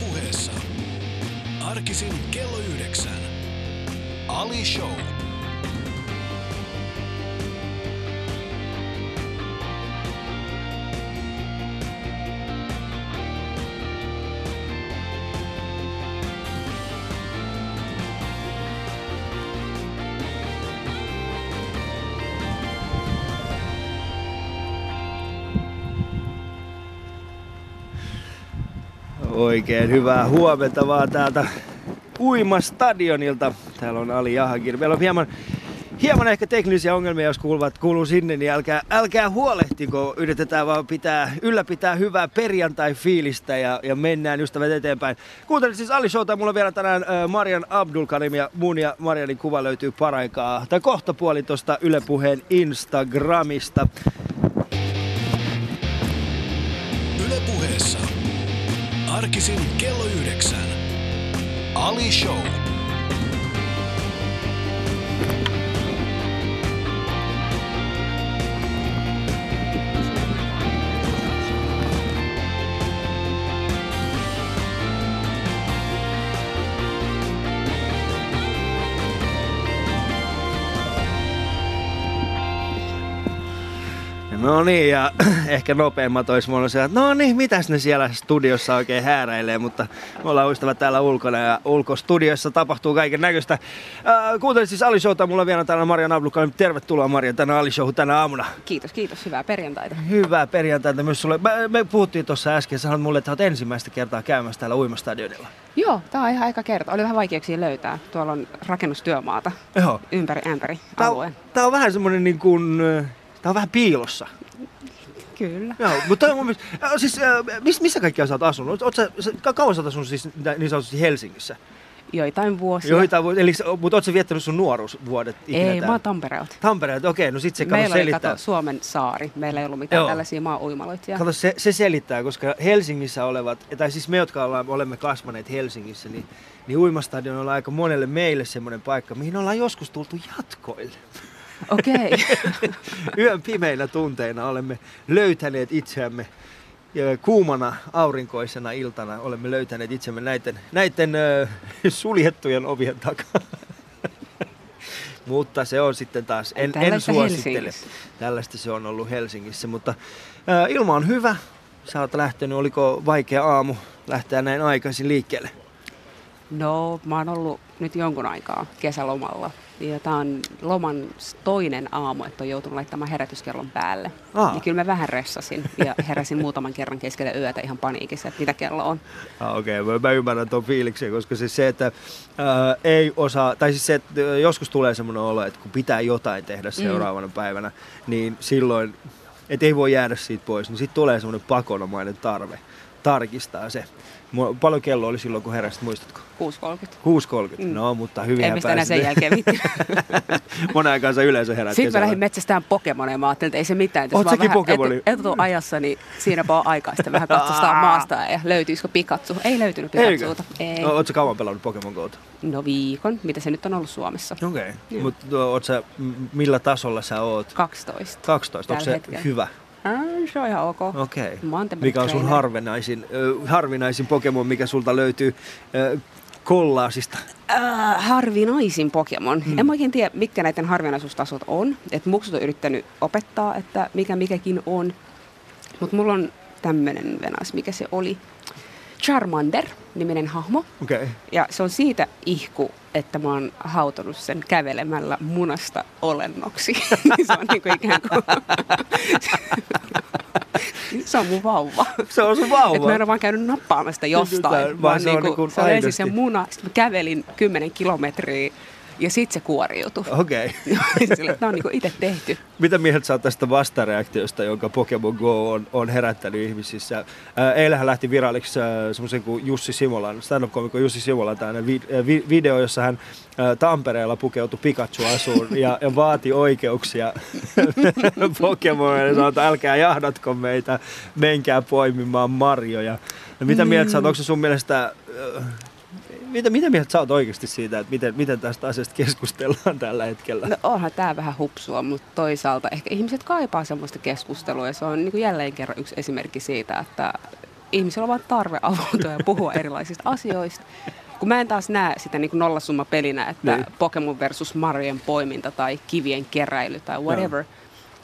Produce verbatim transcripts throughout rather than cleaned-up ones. Puheessa. Arkisin kello yhdeksän. Ali Show. Oikein hyvää huomenta vaan täältä uimastadionilta. Täällä on Ali Jahangiri. Meillä on hieman, hieman ehkä teknisiä ongelmia, jos kuuluvat, kuuluu sinne, niin älkää, älkää huolehtiko. Yritetään vaan pitää, ylläpitää hyvää perjantai-fiilistä ja, ja mennään ystävät eteenpäin. Kuuntelit siis Ali Showta. Mulla on vielä tänään Maryan Abdulkarim ja mun ja Maryanin kuva löytyy paraikaa. Tai kohta puoli tuosta Yle Puheen Instagramista. Yle Puheessa. Arkisin kello yhdeksän. Ali Show. No niin, ja ehkä nopeammat olisi voinut sanoa, että no niin, mitäs ne siellä studiossa oikein hääräilee, mutta me ollaan ystävät täällä ulkona ja ulkostudiossa tapahtuu kaiken näköistä. Äh, kuuntelit siis Ali Showta, mulla on vielä täällä Maryan Abdulkarim. Tervetuloa Maryan tänä Ali Showhun tänä aamuna. Kiitos, kiitos. Hyvää perjantaita. Hyvää perjantaita myös sulle. Me, me puhuttiin tuossa äsken, sanoit mulle, että olet ensimmäistä kertaa käymässä täällä uimastadionilla. Joo, tää on ihan eka kerta. Oli vähän vaikeuksia löytää. Tuolla on rakennustyömaata. Joo. Ympäri ämpäri alueen. Tää on vähän semmonen niin kuin... Tää on vähän piilossa. Kyllä. Joo, mutta on mun mielestä, siis, miss, missä kaikkiaan sä oot asunut? Oot sä, kauan sä oot asunut siis, niin sanotusti Helsingissä? Joitain vuosia. Joitain vuosia, eli mutta oot sä viettänyt sun nuoruusvuodet ikinä täällä? Ei, mä oon Tampereelta. Tampereelta, okei, no sit se kato selittää. Meillä oli kato Suomen saari, meillä ei ollut mitään Joo. tällaisia maa-uimaloita. Kato, se, se selittää, koska Helsingissä olevat, tai siis me, jotka ollaan, olemme kasvaneet Helsingissä, niin, niin uimastadion on aika monelle meille semmoinen paikka, mihin ollaan joskus tultu jatkoille. Okei. Yön pimeinä tunteina olemme löytäneet itseämme ja kuumana aurinkoisena iltana olemme löytäneet itsemme näiden, näiden äh, suljettujen ovien takaa. Mutta se on sitten taas, en, en suosittele. Tällaista se on ollut Helsingissä, mutta äh, ilma on hyvä. Sä oot lähtenyt, oliko vaikea aamu lähteä näin aikaisin liikkeelle? No, mä oon ollut nyt jonkun aikaa kesälomalla. Ja tää on loman toinen aamu, että on joutunut laittamaan herätyskellon päälle. Aa. Ja kyllä mä vähän ressasin ja heräsin muutaman kerran keskellä yötä ihan paniikissa, että mitä kello on. Ah, okei, okay. Mä ymmärrän ton fiiliksen, koska siis se, että ää, ei osaa, tai siis se, että joskus tulee semmoinen olo, että kun pitää jotain tehdä seuraavana mm. päivänä, niin silloin, et ei voi jäädä siitä pois, niin sit tulee semmoinen pakonomainen tarve tarkistaa se. Paljon kello oli silloin, kun heräsit, muistatko? kuusi kolmekymmentä. kuusi kolmekymmentä, mm. no mutta hyvinhän pääsit. En mistä sen jälkeen vittu. Monen aikaan sä yleensä herät. Sitten kesällä. Mä lähdin metsästään Pokemoneja, mä ajattelin, että ei se mitään. Oot säkin Pokemoni? Etuajassa, niin siinäpä on aikaista vähän katsostaan maasta ja löytyisikö Pikachu. Ei löytynyt Pikachuuta. Ei. No, oot sä kauan pelannut Pokemon Go'ta? No viikon, mitä se nyt on ollut Suomessa. Okei, okay. mm. mutta oot sä, millä tasolla sä oot? kaksitoista. kaksitoista, onko se hetkellä. Hyvä? Se on ihan ok. Okei. Mikä on sun harvinaisin, äh, harvinaisin Pokemon, mikä sulta löytyy äh, kollaasista? Äh, harvinaisin Pokemon. Hmm. En mä oikein tiedä, mitkä näiden harvinaisuustasot on. Et muksut on yrittänyt opettaa, että mikä mikäkin on. Mut mulla on tämmönen venäis, mikä se oli. Charmander-niminen hahmo. Okay. Ja se on siitä ihku, että mä oon hautonut sen kävelemällä munasta olennoksi. Se on niinku ikään kuin... Se on mun vauva. Se on sun vauva. Et mä en vaan käynyt nappaamassa sitä jostain. Vaan se, niinku, on se on ensin se muna. Sitten mä kävelin kymmenen kilometriä. Ja sit se kuoriutui. Okei. Okay. Tämä on niinku itse tehty. Mitä miehet saa tästä vastareaktiosta, jonka Pokémon Go on, on herättänyt ihmisissä? Ää, eilähän lähti viralliksi semmoisen kuin Jussi Simolan, stand-up-komikon Jussi Simolan tämmöinen vi, vi, video, jossa hän ää, Tampereella pukeutui Pikachu-asuun ja, ja vaati oikeuksia Pokémonille. Sanoi, että älkää jahdatko meitä, menkää poimimaan marjoja. No, mitä mm. miehet saa, onko se sun mielestä... Äh, Mitä, mitä mieltä sä oot oikeasti siitä, että miten, miten tästä asiasta keskustellaan tällä hetkellä? No onhan tää vähän hupsua, mutta toisaalta ehkä ihmiset kaipaa semmoista keskustelua. Ja se on niin kuin jälleen kerran yksi esimerkki siitä, että ihmisillä on vaan tarve avautua ja puhua erilaisista asioista. Kun mä en taas näe sitä niin kuin nollasummapelinä, että niin. Pokémon versus marjojen poiminta tai kivien keräily tai whatever. No.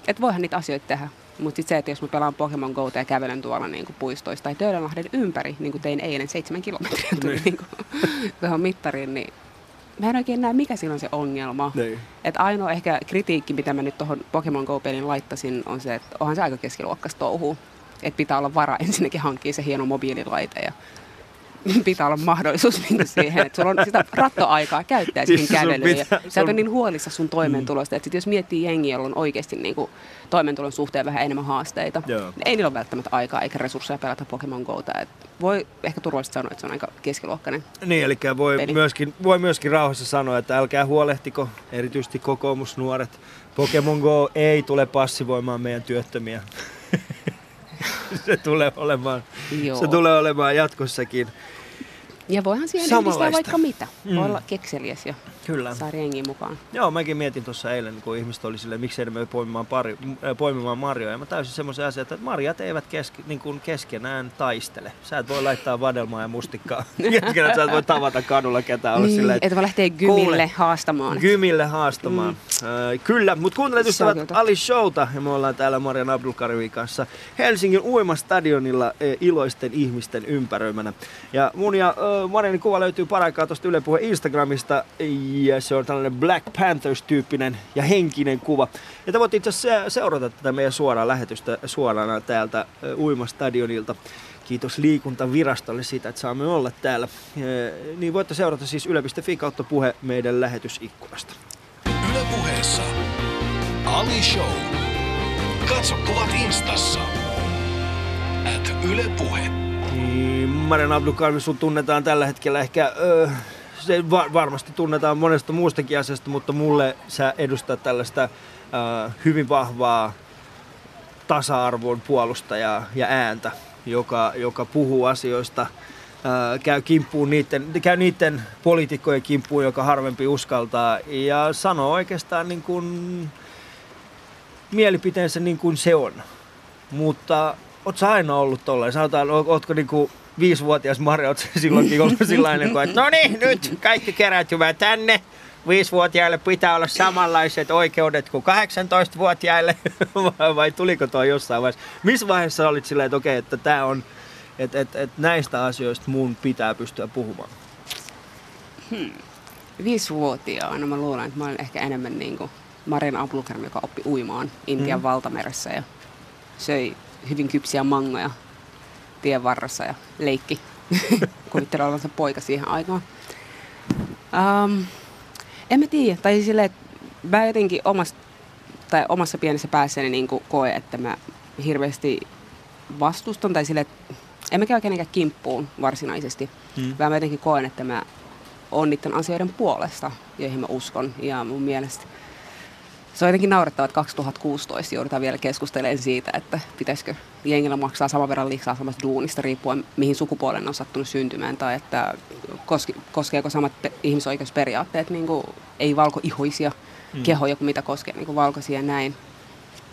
Että voihan niitä asioita tehdä. Mutta sitten se, että jos mä pelaan Pokémon Go ja kävelen tuolla niin kuin puistoissa tai Töölönlahden ympäri, niin kuin tein eilen seitsemän kilometriä tuli niin. Niin kuin, tuohon mittariin, niin mä en oikein näe, mikä siinä on se ongelma. Niin. Että ainoa ehkä kritiikki, mitä mä nyt tuohon Pokémon Go-pelin laittasin, on se, että onhan se aika keskiluokkaista touhuu. Että pitää olla vara ensinnäkin hankkia se hieno mobiililaite ja pitää olla mahdollisuus niin siihen, että sulla on sitä rattoaikaa käyttää siihen kävelyyn. Ja sä et ole niin huolissa sun toimeentulosta. Että sit jos miettii jengiä, jolla on oikeasti niin kuin toimeentulon suhteen vähän enemmän haasteita, niin ei niillä ole välttämättä aikaa eikä resursseja pelata Pokémon Gota. Et voi ehkä turvallisesti sanoa, että se on aika keskiluokkainen. Niin, eli voi myöskin, voi myöskin rauhassa sanoa, että älkää huolehtiko, erityisesti kokoomusnuoret. Pokémon Go ei tule passivoimaan meidän työttömiä. Se tulee olemaan, se tulee olemaan jatkossakin. Ja voihan siihen yhdistää vaikka mitä. Mm. Voi olla kekseliäs ja kyllä. Saa jengiin mukaan. Joo, mäkin mietin tuossa eilen, kun ihmiset oli silleen, miksei ne mene poimimaan, pari, poimimaan marjoja. Mä täysin semmoisen asian, että marjat eivät keske, niin kuin keskenään taistele. Sä et voi laittaa vadelmaa ja mustikkaa. Keskenään sä et voi tavata kadulla ketään. Niin, silleen, että et voi lähteä gymille kuule, haastamaan. Gymille haastamaan. Mm. Äh, kyllä, mutta kuuntelet ystävät Ali Showta. Ja me ollaan täällä Maryan Abdulkarimin kanssa Helsingin uimastadionilla äh, iloisten ihmisten ympäröimänä. Ja mun ja äh, Marjanin kuva löytyy paraikaa tuosta Yle Puhe Instagramista. Ja se on tällainen Black Panthers-tyyppinen ja henkinen kuva. Ja te voitte itse asiassa seurata tätä meidän suoraa lähetystä suorana täältä uimastadionilta. Kiitos liikuntavirastolle siitä, että saamme olla täällä. Niin voitte seurata siis yle piste fi kautta puhe meidän lähetysikkunasta. Yle Puheessa Ali Show. Katso kuvat instassa. At Yle Puhe. Maryan Abdulkarim, sun tunnetaan tällä hetkellä ehkä... Öö, Se varmasti tunnetaan monesta muustakin asiasta, mutta mulle sä edustat tällaista äh, hyvin vahvaa tasa-arvon puolustajaa ja ääntä, joka, joka puhuu asioista, äh, käy, kimppuun niiden, käy niiden poliitikkojen kimppuun, joka harvempi uskaltaa ja sanoo oikeastaan niin kuin mielipiteensä niin kuin se on. Mutta oot sä aina ollut tollainen? Sanotaan, ootko niin kuin... Viisivuotias Marja, oot silloinkin ollut sillainen kuin, että no niin, nyt kaikki keräytyvät tänne. Viisivuotiaille pitää olla samanlaiset oikeudet kuin kahdeksantoistavuotiaille. Vai tuliko tuo jossain vaiheessa? Missä vaiheessa olit silleen, että okei, että tää on, että, että, että näistä asioista mun pitää pystyä puhumaan? Hmm. Viisivuotiaana mä luulen, että mä olen ehkä enemmän niin kuin Maryan Abdulkarim, joka oppi uimaan Intian hmm. valtameressä ja söi hyvin kypsiä mangoja tien varressa ja leikki. Kuvittelen olevansa poika siihen aikaan. Um, en mä tiedä. Tai silleen, että mä jotenkin omassa, tai omassa pienessä päässäni niin kuin koen, että mä hirveästi vastustan. Tai silleen, että en mä käy kenenkään kimppuun varsinaisesti. Hmm. Vaan mä jotenkin koen, että mä oon niiden asioiden puolesta, joihin mä uskon. Ja mun mielestä se on jotenkin naurettava, että kaksituhattakuusitoista joudutaan vielä keskustelemaan siitä, että pitäisikö jengillä maksaa saman verran liksaa samasta duunista riippuen mihin sukupuolen on sattunut syntymään tai että koske, koskeeko samat pe- ihmisoikeusperiaatteet niin kuin ei valkoihoisia mm. kehoja kuin mitä koskee niin kuin valkoisia näin.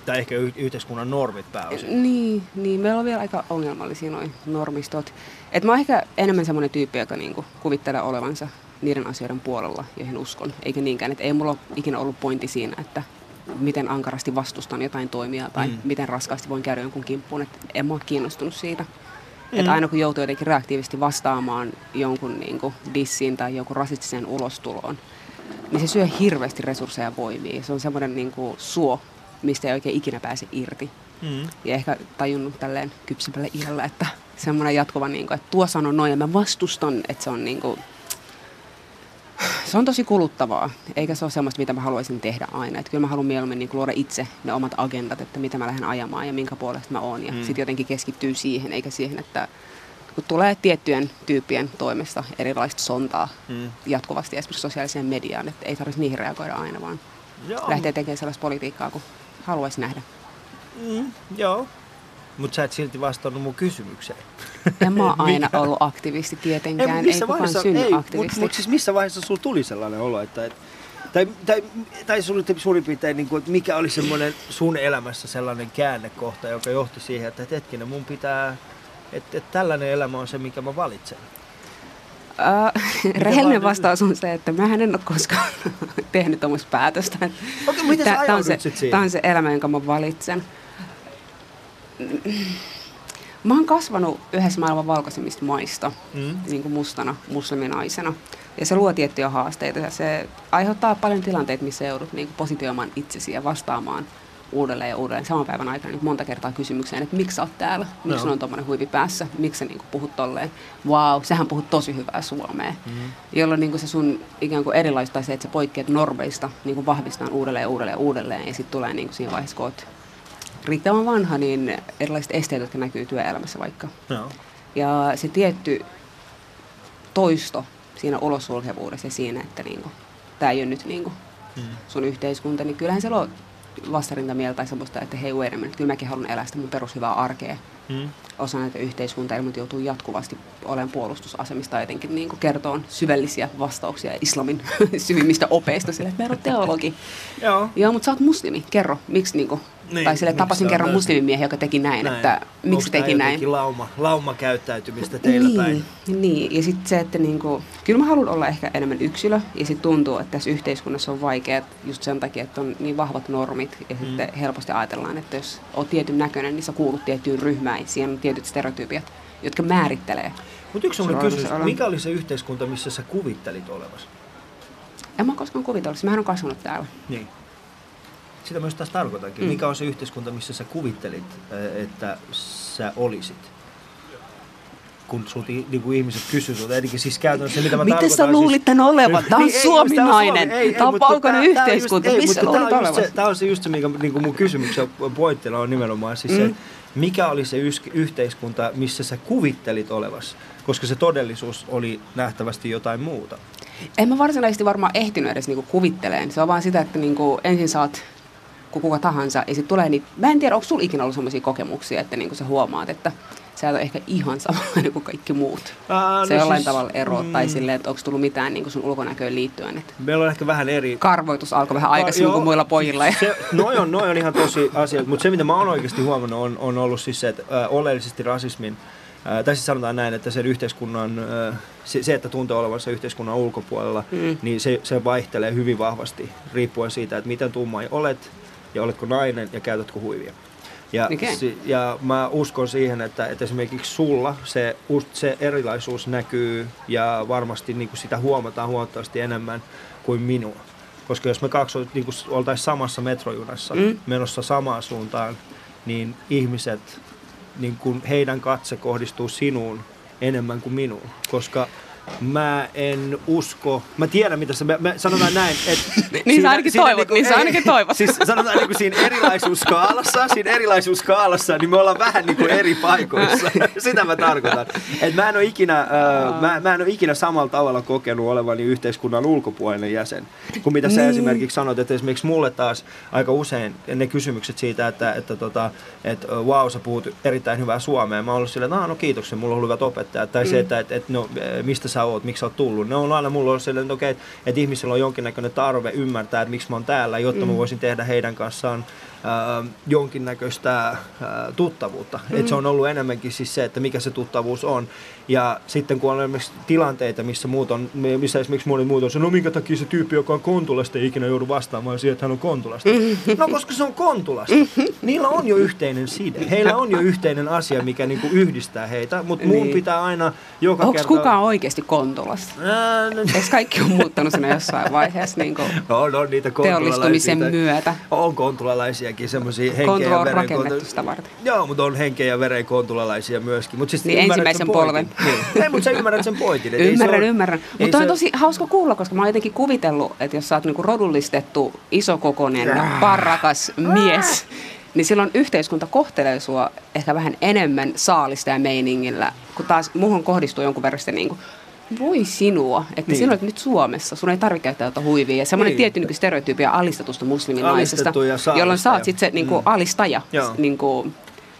Tai ehkä y- yhteiskunnan normit pääosin. Niin, niin, meillä on vielä aika ongelmallisia noi normistot. Et mä oon ehkä enemmän semmoinen tyyppi, joka niin kuin kuvittelee olevansa niiden asioiden puolella, joihin uskon. Eikä niinkään, että ei mulla ikinä ollut pointti siinä, että miten ankarasti vastustan jotain toimia tai mm. miten raskaasti voin käydä jonkun kimppuun. Että en mä ole kiinnostunut siitä. Mm. Että aina kun joutuu jotenkin reaktiivisesti vastaamaan jonkun niin kuin dissiin tai jonkun rasistiseen ulostuloon, niin se syö hirveästi resursseja ja voimia. Se on semmoinen niin kuin suo, mistä ei oikein ikinä pääse irti. Mm. Ja ehkä tajunnut tälleen kypsemmällä iällä, että semmoinen jatkuva, niin kuin, että tuo sanoo noin ja mä vastustan, että se on niin kuin se on tosi kuluttavaa, eikä se ole semmoista, mitä mä haluaisin tehdä aina. Et kyllä mä haluan mieluummin niin luoda itse ne omat agendat, että mitä mä lähden ajamaan ja minkä puolesta mä oon. Ja mm. sitten jotenkin keskittyy siihen, eikä siihen, että kun tulee tiettyjen tyyppien toimesta erilaista sontaa mm. jatkuvasti esimerkiksi sosiaaliseen mediaan, että ei tarvitse niihin reagoida aina, vaan joo. lähtee tekemään sellaista politiikkaa, kun haluaisi nähdä. Mm, joo. Mutta sä et silti vastannut mun kysymykseen. Ja mä oon aina ollut aktivisti tietenkään, ei, ei kukaan synny aktivisti. Mutta mut siis missä vaiheessa sulla tuli sellainen olo, että... Et, tai tai, tai sulla oli suurin piirtein, niin kuin, että mikä oli semmoinen sun elämässä sellainen käännekohta, joka johti siihen, että hetkinen, mun pitää Että et tällainen elämä on se, mikä mä valitsen. Uh, Rehellinen vastaus on se, että mähän en ole koskaan tehnyt omasta päätöstä. Okei, miten sä ajaudut sit siihen? Tämä on se elämä, jonka mä valitsen. Mä oon kasvanut yhdessä maailman valkoisimmista maista, mm. niin kuin mustana, musliminaisena. Ja se luo tiettyjä haasteita ja se aiheuttaa paljon tilanteita, missä joudut niin kuin positioimaan itsesi ja vastaamaan uudelleen ja uudelleen saman päivän aikana niin monta kertaa kysymykseen, että miksi sä oot täällä, miksi no. on tommonen huivi päässä, miksi sä niin kuin puhut tolleen, wow, sähän puhut tosi hyvää suomea, mm-hmm. jolloin niin kuin se sun ikään kuin erilaisuus tai se, että sä poikkeat normeista niin kuin vahvistaan uudelleen ja uudelleen ja uudelleen ja sitten tulee niin kuin siinä vaiheessa, kun oot riittävän vanha, niin erilaiset esteet, jotka näkyy työelämässä vaikka. No. Ja se tietty toisto siinä ulosulkevuudessa ja siinä, että niin kuin, tää ei ole nyt niin kuin mm-hmm. sun yhteiskunta, niin kyllähän se luo vastarintamieltä tai semmoista, että hei, wait a minute, kyllä mäkin haluan elää sitä mun perushyvää arkea. Mm. Osa näitä yhteiskuntaa, eli mut joutuu jatkuvasti olemaan puolustusasemista ja jotenkin niin kuin kertoon syvällisiä vastauksia islamin syvimmistä opeista sille, että mä en ole teologi. Joo. Joo, mutta sä oot muslimi, kerro, miksi niin kuin, niin, tai sille tapasin kerran muslimimiehiä, joka teki näin, näin. Että miksi teki näin. Lauma, lauma käyttäytymistä teillä niin, päin. Niin, ja sitten se, että niin kuin, kyllä mä haluan olla ehkä enemmän yksilö, ja sitten tuntuu, että tässä yhteiskunnassa on vaikeaa just sen takia, että on niin vahvat normit, ja mm. sitten helposti ajatellaan, että jos oot tietyn näköinen, niin sä kuulut tiettyyn ryhmään, siinä on tietyt stereotypiat, jotka määrittelee. Mutta yksi on kysymys, mikä oli se yhteiskunta, missä sä kuvittelit olevasi? En mä koskaan kuvitellut, mähän on kasvanut täällä. Niin. Sitä myös taas tarkoitankin. Mm. Mikä on se yhteiskunta, missä sä kuvittelit, että sä olisit? Kun sut niin ihmiset kysyvät, etenkin siis käytännössä, mitä mä tarkoitan. Miten sä luulit tämän olevan? Tämä on suominainen. Tämä on palkoinen yhteiskunta. Missä luulit olevasi? Tämä on se just se, mikä niin mun kysymyksen pointtina on nimenomaan siis mm. se, mikä oli se ysk- yhteiskunta, missä sä kuvittelit olevasi, koska se todellisuus oli nähtävästi jotain muuta? En mä varsinaisesti varmaan ehtinyt edes niinku kuvitteleen. Se on vaan sitä, että niinku ensin saat kuka tahansa ja sitten tulee niitä. Mä en tiedä, onko sulla ikinä ollut sellaisia kokemuksia, että niinku sä huomaat, että sä et ole ehkä ihan samanlainen kuin kaikki muut. Aa, se no jollain siis, tavalla ero mm, tai silleen, että onko tullut mitään niin sun ulkonäköön liittyen. Että meillä on ehkä vähän eri. Karvoitus alkoi vähän aikaisemmin kuin muilla pojilla. Se, noi, on, noi on ihan tosi asia, mutta se mitä mä oon oikeasti huomannut on, on ollut siis se, että äh, oleellisesti rasismin, äh, tai siis sanotaan näin, että sen yhteiskunnan, äh, se, se, että tuntee olevansa yhteiskunnan ulkopuolella, mm. niin se, se vaihtelee hyvin vahvasti riippuen siitä, että miten tumma olet ja oletko nainen ja käytätkö huivia. Ja, okay. si, ja mä uskon siihen, että, että esimerkiksi sulla se, se erilaisuus näkyy ja varmasti niin kuin sitä huomataan huomattavasti enemmän kuin minua. Koska jos me kaksi niin kuin oltaisiin samassa metrojunassa mm. menossa samaan suuntaan, niin ihmiset, niin kuin heidän katse kohdistuu sinuun enemmän kuin minuun. Koska mä en usko, mä tiedän mitä se, mä, mä sanotaan näin, että niin sä ainakin toivot, niinku, niin sä ainakin toivot. Siis sanotaan niinku siinä erilaisuuskaalassa, siinä erilaisuuskaalassa, niin me ollaan vähän niinku eri paikoissa, sitä mä tarkoitan. Et mä en oo ikinä, äh, mä, mä en oo ikinä samalla tavalla kokenut olevani yhteiskunnan ulkopuolinen jäsen, kuin mitä sä niin. esimerkiksi sanot, että esimerkiksi mulle taas aika usein ne kysymykset siitä, että, että tota, et, wow, sä puhut erittäin hyvää suomea, mä oon ollut silleen, että no kiitoksia, mulla on hyvät opettajat, tai mm. se, että et, et, no, mistä sä oot, miksi sä oot tullut. Ne on aina mulla on sellainen, että okei, okay, että ihmisillä on jonkinnäköinen tarve ymmärtää, että miksi mä oon täällä, jotta mm. mä voisin tehdä heidän kanssaan äh, jonkinnäköistä äh, tuttavuutta. Mm. Et se on ollut enemmänkin siis se, että mikä se tuttavuus on. Ja sitten kun on esimerkiksi tilanteita, missä, muut on, missä esimerkiksi monet muut on se, no minkä takia se tyyppi, joka on Kontulasta, ei ikinä joudu vastaamaan siihen, että hän on Kontulasta. No koska se on Kontulasta. Niillä on jo yhteinen side. Heillä on jo yhteinen asia, mikä niinku yhdistää heitä, mutta niin. mun pitää aina joka Onks kerta. Onko kukaan oikeasti Kontulasta? Ää, no. Eikö kaikki on muuttanut sinne jossain vaiheessa niin on, on niitä teollistumisen myötä? On kontulalaisiakin semmoisia henkeä Kontula ja veren. Kontula on rakennettu sitä varten. Joo, mutta on henkeä ja veren kontulalaisia myöskin. Mut siis niin ensimmäisen polven. Niin. Ei, mutta sä ymmärrät sen pointin. Ymmärrän, ole, ymmärrän. Mutta on se tosi hauska kuulla, koska mä oon jotenkin kuvitellut, että jos sä oot niinku rodullistettu, isokokoinen, äh. parrakas mies, äh. niin silloin yhteiskunta kohtelee sua ehkä vähän enemmän saalista ja meiningillä, kun taas muuhun kohdistuu jonkun verran sitä niinku, voi sinua, että niin. silloin nyt Suomessa, sun ei tarvitse käyttää jotain huivia. Ja semmoinen niin. tietty niin stereotyypia alistetusta musliminaisesta, jolloin sä oot sitten se niinku, mm. alistaja. Niinku,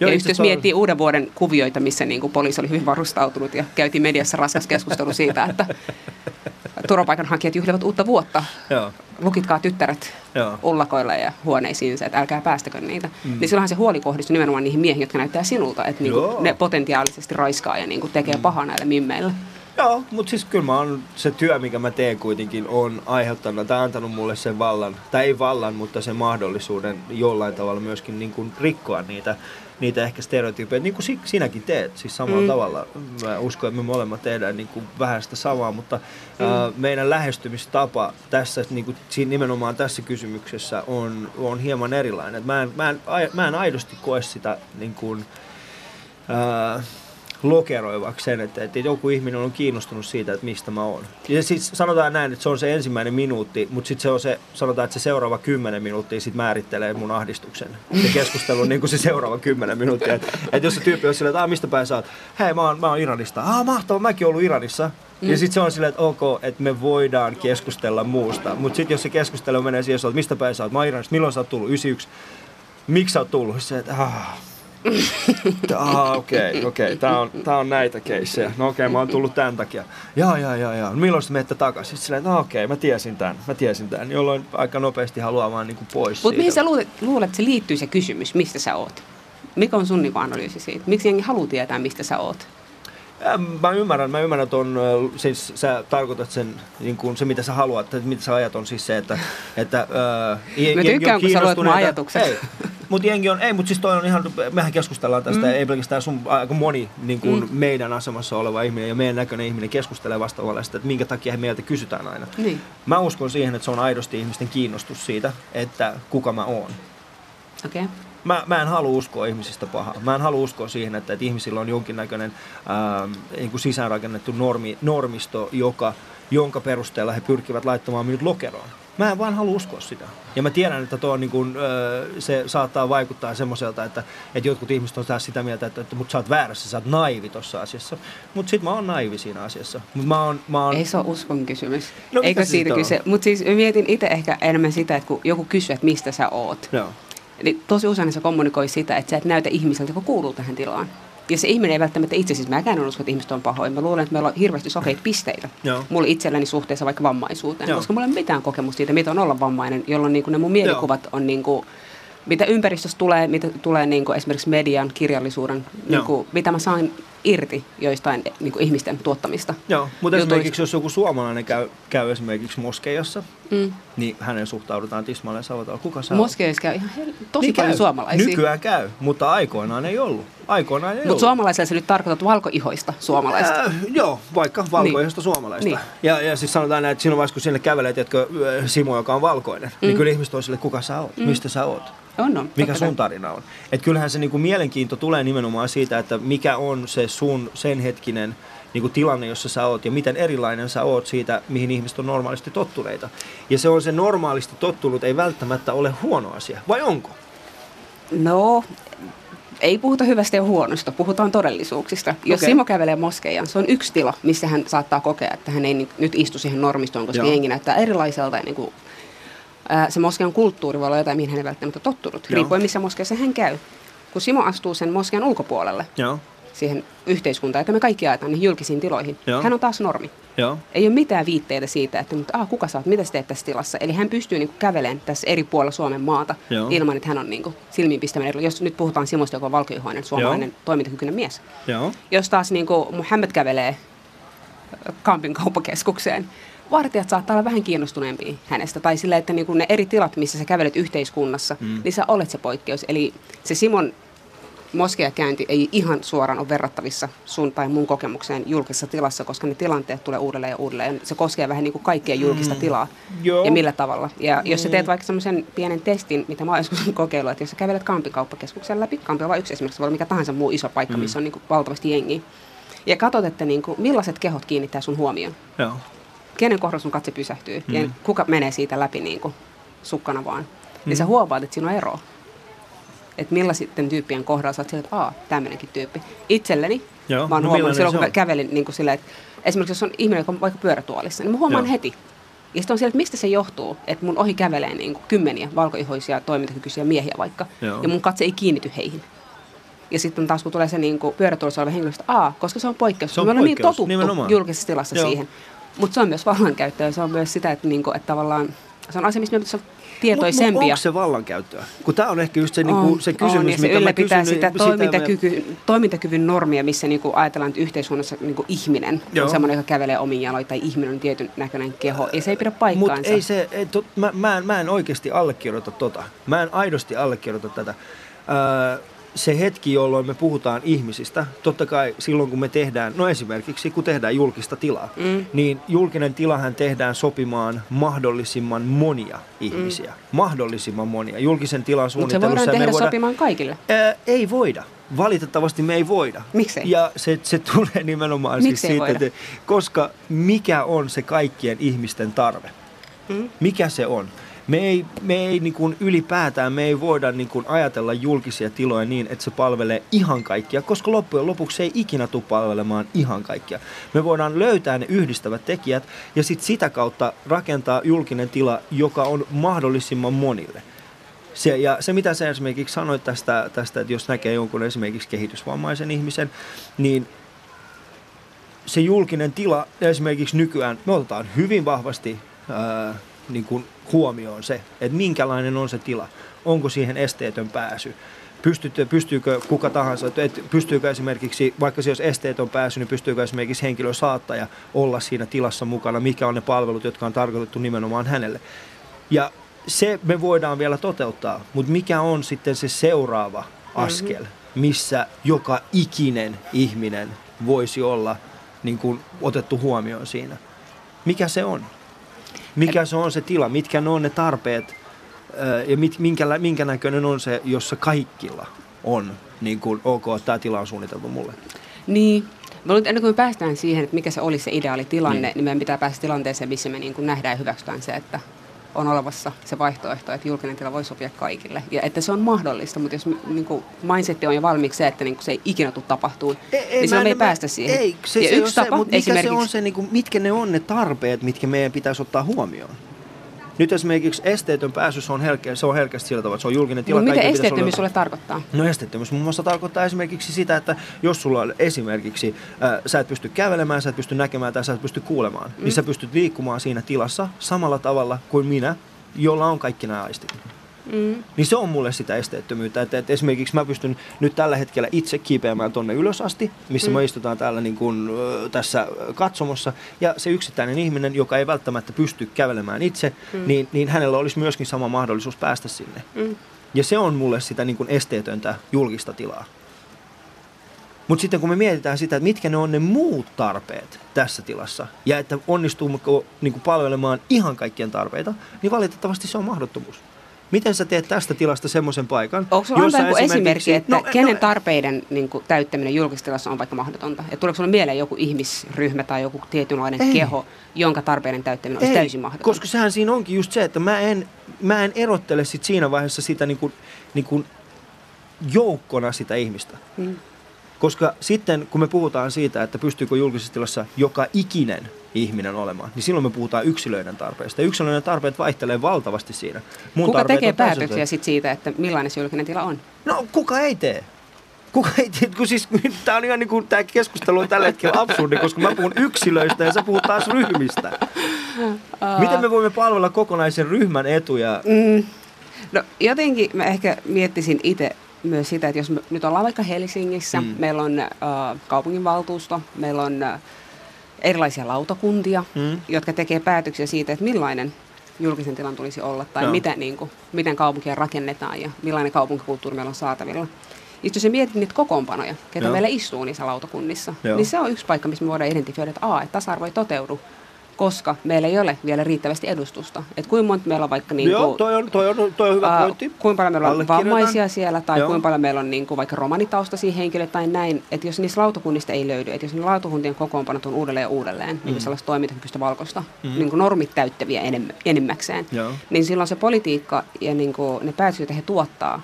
ja just jos miettii uuden vuoden kuvioita, missä niin kuin poliisi oli hyvin varustautunut ja käytiin mediassa raskas keskustelu siitä, että turvapaikanhakijat juhlivat uutta vuotta. Joo. Lukitkaa tyttäret Joo. ollakoilla ja huoneisiinsa, että älkää päästäkö niitä. Mm. Niin silloinhan se huoli kohdistuu nimenomaan niihin miehiin, jotka näyttää sinulta, että niinku ne potentiaalisesti raiskaa ja niinku tekee mm. pahaa näille mimmeille. Joo, mutta siis kyllä mä oon, se työ, mikä mä teen kuitenkin, on aiheuttanut tai antanut mulle sen vallan, tai ei vallan, mutta sen mahdollisuuden jollain tavalla myöskin niin kuin rikkoa niitä, niitä ehkä stereotyypejä, niin kuin sinäkin teet, siis samalla mm. tavalla. Mä uskon, että me molemmat tehdään niin kuin vähän sitä samaa, mutta mm. äh, meidän lähestymistapa tässä, niin kuin, nimenomaan tässä kysymyksessä on, on hieman erilainen. Mä en, mä en, mä en aidosti koe sitä niin kuin, äh, lokeroivaksi sen, että, että joku ihminen on kiinnostunut siitä, että mistä mä oon. Ja siis sanotaan näin, että se on se ensimmäinen minuutti, mutta sitten se on se, sanotaan, että se seuraava kymmenen minuuttia sit määrittelee mun ahdistuksen. Se keskustelu on niin kuin se seuraava kymmenen minuuttia. Että et jos se tyyppi on silleen, että mistä päin sä oot? Hei, mä oon, mä oon Iranista. Ah, mahtava, mäkin oon ollut Iranissa. Ja sit se on silleen, että ok, että me voidaan keskustella muusta. Mutta sitten jos se keskustelu menee siihen, että mistä päin sä oot? Mä oon Iranista. Milloin sä oot tullut? yhdeksänkymmentäyksi. Miksi sä oot tullut? Se, että ah. Ah, okei, okay, okei. Okay. Tää on, tää on näitä keissejä. No okei, okay, mä oon tullut tän takia. Jaa, jaa, jaa, jaa. Milloin sä menette takaisin? Silleen, no okei, okay, mä tiesin tän, mä tiesin tän. Jolloin aika nopeasti haluaa vaan niinku pois. Mut mihin sä luulet, luulet, että se liittyy se kysymys, mistä sä oot? Mikä on sun niinku analyysi siitä? Miksi jengi haluaa tietää, mistä sä oot? Ja mä ymmärrän, mä ymmärrän ton, siis sä tarkoitat sen, niin kuin se mitä sä haluat, että mitä sä ajat on siis se, että... että äh, mä tykkään, kun sä luet mun ajatukset. Ei, mut jengi on, ei, mut siis toi on ihan, mehän keskustellaan tästä, mm. ei pelkästään sun, aika moni niin kuin mm. meidän asemassa oleva ihminen ja meidän näköinen ihminen keskustelee vastaavalla sitä, että minkä takia he meiltä kysytään aina. Niin. Mä uskon siihen, että se on aidosti ihmisten kiinnostus siitä, että kuka mä oon. Okei. Okay. Mä, mä en halua uskoa ihmisistä pahaa. Mä en halua uskoa siihen, että, että ihmisillä on jonkinnäköinen ää, niin kuin sisäänrakennettu normi, normisto, joka, jonka perusteella he pyrkivät laittamaan minut lokeroon. Mä en vaan halua uskoa sitä. Ja mä tiedän, että tuo on, niin kuin, ää, se saattaa vaikuttaa semmoiselta, että, että jotkut ihmiset on taas sitä mieltä, että, että mut sä oot väärässä, sä oot naivi tossa asiassa. Mut sit mä oon naivi siinä asiassa. Mut mä oon, mä oon... Ei se ole uskon kysymys. No, eikö siitä kyse? Mut siis mietin itse ehkä enemmän sitä, että kun joku kysyy, että mistä sä oot. No. Eli tosi usein se kommunikoi sitä, että sä et näytä ihmiseltä, joka kuuluu tähän tilaan. Ja se ihminen ei välttämättä itse, siis mäkään en usko, että ihmiset on pahoin. Mä luulen, että meillä on hirveästi sokeita pisteitä Joo. mulla itselläni suhteessa vaikka vammaisuuteen. Joo. Koska mulla ei ole mitään kokemusta siitä, mitä on olla vammainen, jolloin niin kuin ne mun mielikuvat Joo. on, niin kuin, mitä ympäristössä tulee, mitä tulee niin kuin esimerkiksi median, kirjallisuuden, niin kuin, mitä mä saan irti joistain niin kuin ihmisten tuottamista. Joo, mutta Jutuista. Esimerkiksi jos joku suomalainen käy, käy esimerkiksi moskeijassa, mm. niin hänen suhtaudutaan tismalleen savataan. Kuka sä moskeijassa käy ihan hel- tosi niin paljon käy. Suomalaisia. Nykyään käy, mutta aikoinaan ei ollut. Aikoinaan ei Mutta suomalaisella sä nyt tarkoitat valkoihoista suomalaista. Äh, joo, vaikka valkoihoista niin. suomalaista. Niin. Ja, ja siis sanotaan näin, että siinä vaiheessa kun sinne kävelee, tiedätkö, Simo, joka on valkoinen, mm. niin kyllä ihmiset on sille, kuka sä oot, mm. mistä sä oot. On, on. Mikä sun tarina on? Et kyllähän se niinku mielenkiinto tulee nimenomaan siitä, että mikä on se sun sen hetkinen niinku tilanne, jossa sä oot ja miten erilainen sä oot siitä, mihin ihmiset on normaalisti tottuneita. Ja se on se normaalisti tottunut, ei välttämättä ole huono asia. Vai onko? No, ei puhuta hyvästä ja huonosta, puhutaan todellisuuksista. Okay. Jos Simo kävelee moskeijan, se on yksi tila, missä hän saattaa kokea, että hän ei nyt istu siihen normistoon, koska Joo. jengi näyttää erilaiselta ja niinku... Se moskean kulttuuri voi olla jotain, mihin hän ei välttämättä tottunut, Joo. riippuen missä moskeassa hän käy. Kun Simo astuu sen moskean ulkopuolelle Joo. siihen yhteiskuntaan, että me kaikki ajetaan niihin julkisiin tiloihin, Joo. hän on taas normi. Joo. Ei ole mitään viitteitä siitä, että mutta, ah, kuka sä oot, mitä sä teet tässä tilassa. Eli hän pystyy niin kuin, kävelemään tässä eri puolilla Suomen maata Joo. ilman, että hän on niin kuin, silmiinpistäminen. Eli jos nyt puhutaan Simosta, joka on valkoihoinen, suomalainen, Joo. toimintakykyinen mies. Joo. Jos taas niin kuin, Muhammed kävelee Kampin kauppakeskukseen, vartijat saattaa olla vähän kiinnostuneempia hänestä. Tai sillä, että niinku ne eri tilat, missä sä kävelet yhteiskunnassa, mm. niin sä olet se poikkeus. Eli se Simon moskeijakäynti ei ihan suoraan ole verrattavissa sun tai mun kokemukseen julkisessa tilassa, koska ne tilanteet tulee uudelleen ja uudelleen. Se koskee vähän niinku kaikkea julkista mm. tilaa Joo. ja millä tavalla. Ja mm. jos sä teet vaikka semmoisen pienen testin, mitä mä oon joskus kokeillut, että jos sä kävelet Kampin kauppakeskuksen läpi, Kampi on vain yksi esimerkiksi, voi olla mikä tahansa muu iso paikka, mm. missä on niinku valtavasti jengiä. Ja katsot, että niinku, millaiset kehot kiinnittää sun huomioon. Joo. Kenen kohdalla sun katse pysähtyy mm. ja kuka menee siitä läpi niin kuin sukkana vaan. Mm. Ja sä huomaat, että siinä on eroa. Että millaisten tyyppien kohdalla sä oot sillä, että aah, tämmöinenkin tyyppi. Itselleni Joo. mä oon no, huomannut silloin, kun mä kävelin niin kuin sillä, että esimerkiksi jos on ihminen, joka on vaikka pyörätuolissa, niin mä huomaan Joo. heti. Ja sitten on sillä, että mistä se johtuu, että mun ohi kävelee niin kuin kymmeniä valkoihoisia toimintakykyisiä miehiä vaikka. Joo. Ja mun katse ei kiinnity heihin. Ja sitten taas kun tulee se niin kuin pyörätuolissa oleva henkilöstä, aah, koska se on poikkeus. Se on me poikkeus. Ollaan niin totuttu nimenomaan. Julkisessa tilassa Joo. siihen. Mutta se on myös vallankäyttöä. Se on myös sitä, että, niinku, että tavallaan se on asia, missä me pitäisi olla tietoisempia. Mutta onko se vallankäyttöä? Kun tämä on ehkä just se, niinku, on, se kysymys, on, ja se mitä mä kysyn. Sitä, sitä toimintakyky, me... toimintakyvyn normia, missä niinku ajatellaan, että yhteiskunnassa niinku ihminen Joo. on semmoinen, joka kävelee omiin jaloin, tai ihminen on tietyn näköinen keho, ja se ei pidä paikkaansa. Mutta ei se, ei, tot, mä, mä, en, mä en oikeasti allekirjoita tota. Mä en aidosti allekirjoita tätä. Öö, Se hetki, jolloin me puhutaan ihmisistä, totta kai silloin kun me tehdään, no esimerkiksi kun tehdään julkista tilaa, mm. niin julkinen tilahan tehdään sopimaan mahdollisimman monia ihmisiä. Mm. Mahdollisimman monia. Julkisen tilan suunnittelussa... Mutta se voidaan tehdä voida, sopimaan kaikille? Ää, ei voida. Valitettavasti me ei voida. Miksei? Ja se, se tulee nimenomaan siis siitä, voida? Että, koska mikä on se kaikkien ihmisten tarve? Mm. Mikä se on? Me ei, me ei niin kuin ylipäätään, me ei voida niin kuin ajatella julkisia tiloja niin, että se palvelee ihan kaikkia, koska loppujen lopuksi se ei ikinä tule palvelemaan ihan kaikkia. Me voidaan löytää ne yhdistävät tekijät ja sit sitä kautta rakentaa julkinen tila, joka on mahdollisimman monille. Se, ja se, mitä sä esimerkiksi sanoit tästä, tästä, että jos näkee jonkun esimerkiksi kehitysvammaisen ihmisen, niin... Se julkinen tila esimerkiksi nykyään, me otetaan hyvin vahvasti... Ää, niin kuin huomioon se, että minkälainen on se tila, onko siihen esteetön pääsy, Pystytkö, pystyykö kuka tahansa, että pystyykö esimerkiksi, vaikka se jos esteetön pääsy, niin pystyykö esimerkiksi henkilö saattaja olla siinä tilassa mukana, mikä on ne palvelut, jotka on tarkoitettu nimenomaan hänelle. Ja se me voidaan vielä toteuttaa, mutta mikä on sitten se seuraava askel, missä joka ikinen ihminen voisi olla niin kuin otettu huomioon siinä? Mikä se on? Mikä se on se tila, mitkä ne on ne tarpeet ja mit, minkä, minkä näköinen on se, jossa kaikilla on, niin kuin ok, tämä tila on suunniteltu mulle. Niin, mä luulen, ennen kuin me päästään siihen, että mikä se olisi se ideaalitilanne, niin, niin meidän pitää päästä tilanteeseen, missä me niin kuin nähdään ja hyväksytään se, että on olemassa se vaihtoehto, että julkinen tila voi sopia kaikille. Ja että se on mahdollista, mutta jos niin kuin mindset on jo valmiiksi se, että niin kuin se ei ikinä tule tapahtumaan, ei, ei, niin se ei päästä siihen. Ei, se, ja se yksi se, tapa mutta esimerkiksi... Mikä se on se, niin kuin, mitkä ne on ne tarpeet, mitkä meidän pitäisi ottaa huomioon? Nyt esimerkiksi esteetön pääsy, se on herkästi sillä tavalla, että se on julkinen tila. No, mitä esteettömyys sulle tarkoittaa? No esteettömyys muun muassa tarkoittaa esimerkiksi sitä, että jos sulla on esimerkiksi, äh, sä et pysty kävelemään, sä et pysty näkemään tai sä et pysty kuulemaan, mm. niin sä pystyt liikkumaan siinä tilassa samalla tavalla kuin minä, jolla on kaikki nämä aistit. Mm. Niin se on mulle sitä esteettömyyttä, että, että esimerkiksi mä pystyn nyt tällä hetkellä itse kiipeämään tonne ylös asti, missä mm. me istutaan täällä niin kuin, tässä katsomossa, ja se yksittäinen ihminen, joka ei välttämättä pysty kävelemään itse, mm. niin, niin hänellä olisi myöskin sama mahdollisuus päästä sinne. Mm. Ja se on mulle sitä niin kuin esteetöntä julkista tilaa. Mutta sitten kun me mietitään sitä, että mitkä ne on ne muut tarpeet tässä tilassa, ja että onnistuuko niin kuin palvelemaan ihan kaikkien tarpeita, niin valitettavasti se on mahdottomuus. Miten sä teet tästä tilasta semmoisen paikan? Onko sulla antaa joku esimerkki, että no, kenen no, tarpeiden niin kuin, täyttäminen julkistilassa on vaikka mahdotonta? Ja tuleeko sulla mieleen joku ihmisryhmä tai joku tietynlainen ei. keho, jonka tarpeiden täyttäminen ei. olisi täysin mahdotonta? Koska sehän siinä onkin just se, että mä en, mä en erottele sit siinä vaiheessa sitä niin kuin, niin kuin joukkona sitä ihmistä. Mm. Koska sitten kun me puhutaan siitä, että pystyykö julkisessa tilassa joka ikinen ihminen olemaan, niin silloin me puhutaan yksilöiden tarpeista. Yksilöiden tarpeet vaihtelee valtavasti siinä. Mun kuka tekee päätöksiä sit siitä, että millainen se julkinen tila on? No kuka ei tee? Kuka ei tee? Kun siis, tää on ihan niin kuin, tää keskustelu on tällä hetkellä absurdi, koska mä puhun yksilöistä ja sä puhut taas ryhmistä. Miten me voimme palvella kokonaisen ryhmän etuja? Mm. No jotenkin mä ehkä miettisin itse myös sitä, että jos me, nyt ollaan vaikka Helsingissä, mm. meillä on äh, kaupunginvaltuusto, meillä on äh, erilaisia lautakuntia, mm. jotka tekee päätöksiä siitä, että millainen julkisen tilan tulisi olla tai no. mitä, niin kuin, miten kaupunkia rakennetaan ja millainen kaupunkikulttuuri meillä on saatavilla. Ja jos mietit niitä kokoonpanoja, ketä no. meillä istuu niissä lautakunnissa, no. niin se on yksi paikka, missä me voidaan identifioida, että, a, että tasa-arvo ei toteudu, koska meillä ei ole vielä riittävästi edustusta. Että kuinka monta meillä on vaikka... Niin kuin, joo, toi on, toi on, toi on hyvä ää, pointti. Kuinka paljon meillä on vammaisia siellä, tai kuinka paljon meillä on niin kuin, vaikka romanitaustaisia henkilöitä tai näin. Että jos niistä lautakunnista ei löydy, että jos ne lautakuntien kokoonpanot on uudelleen ja uudelleen, mm-hmm. niin sellaista toimintakykyistä valkoista, mm-hmm. niin kuin normit täyttäviä enem, enimmäkseen, joo. niin silloin se politiikka ja niin kuin, ne päätökset, joita he tuottaa,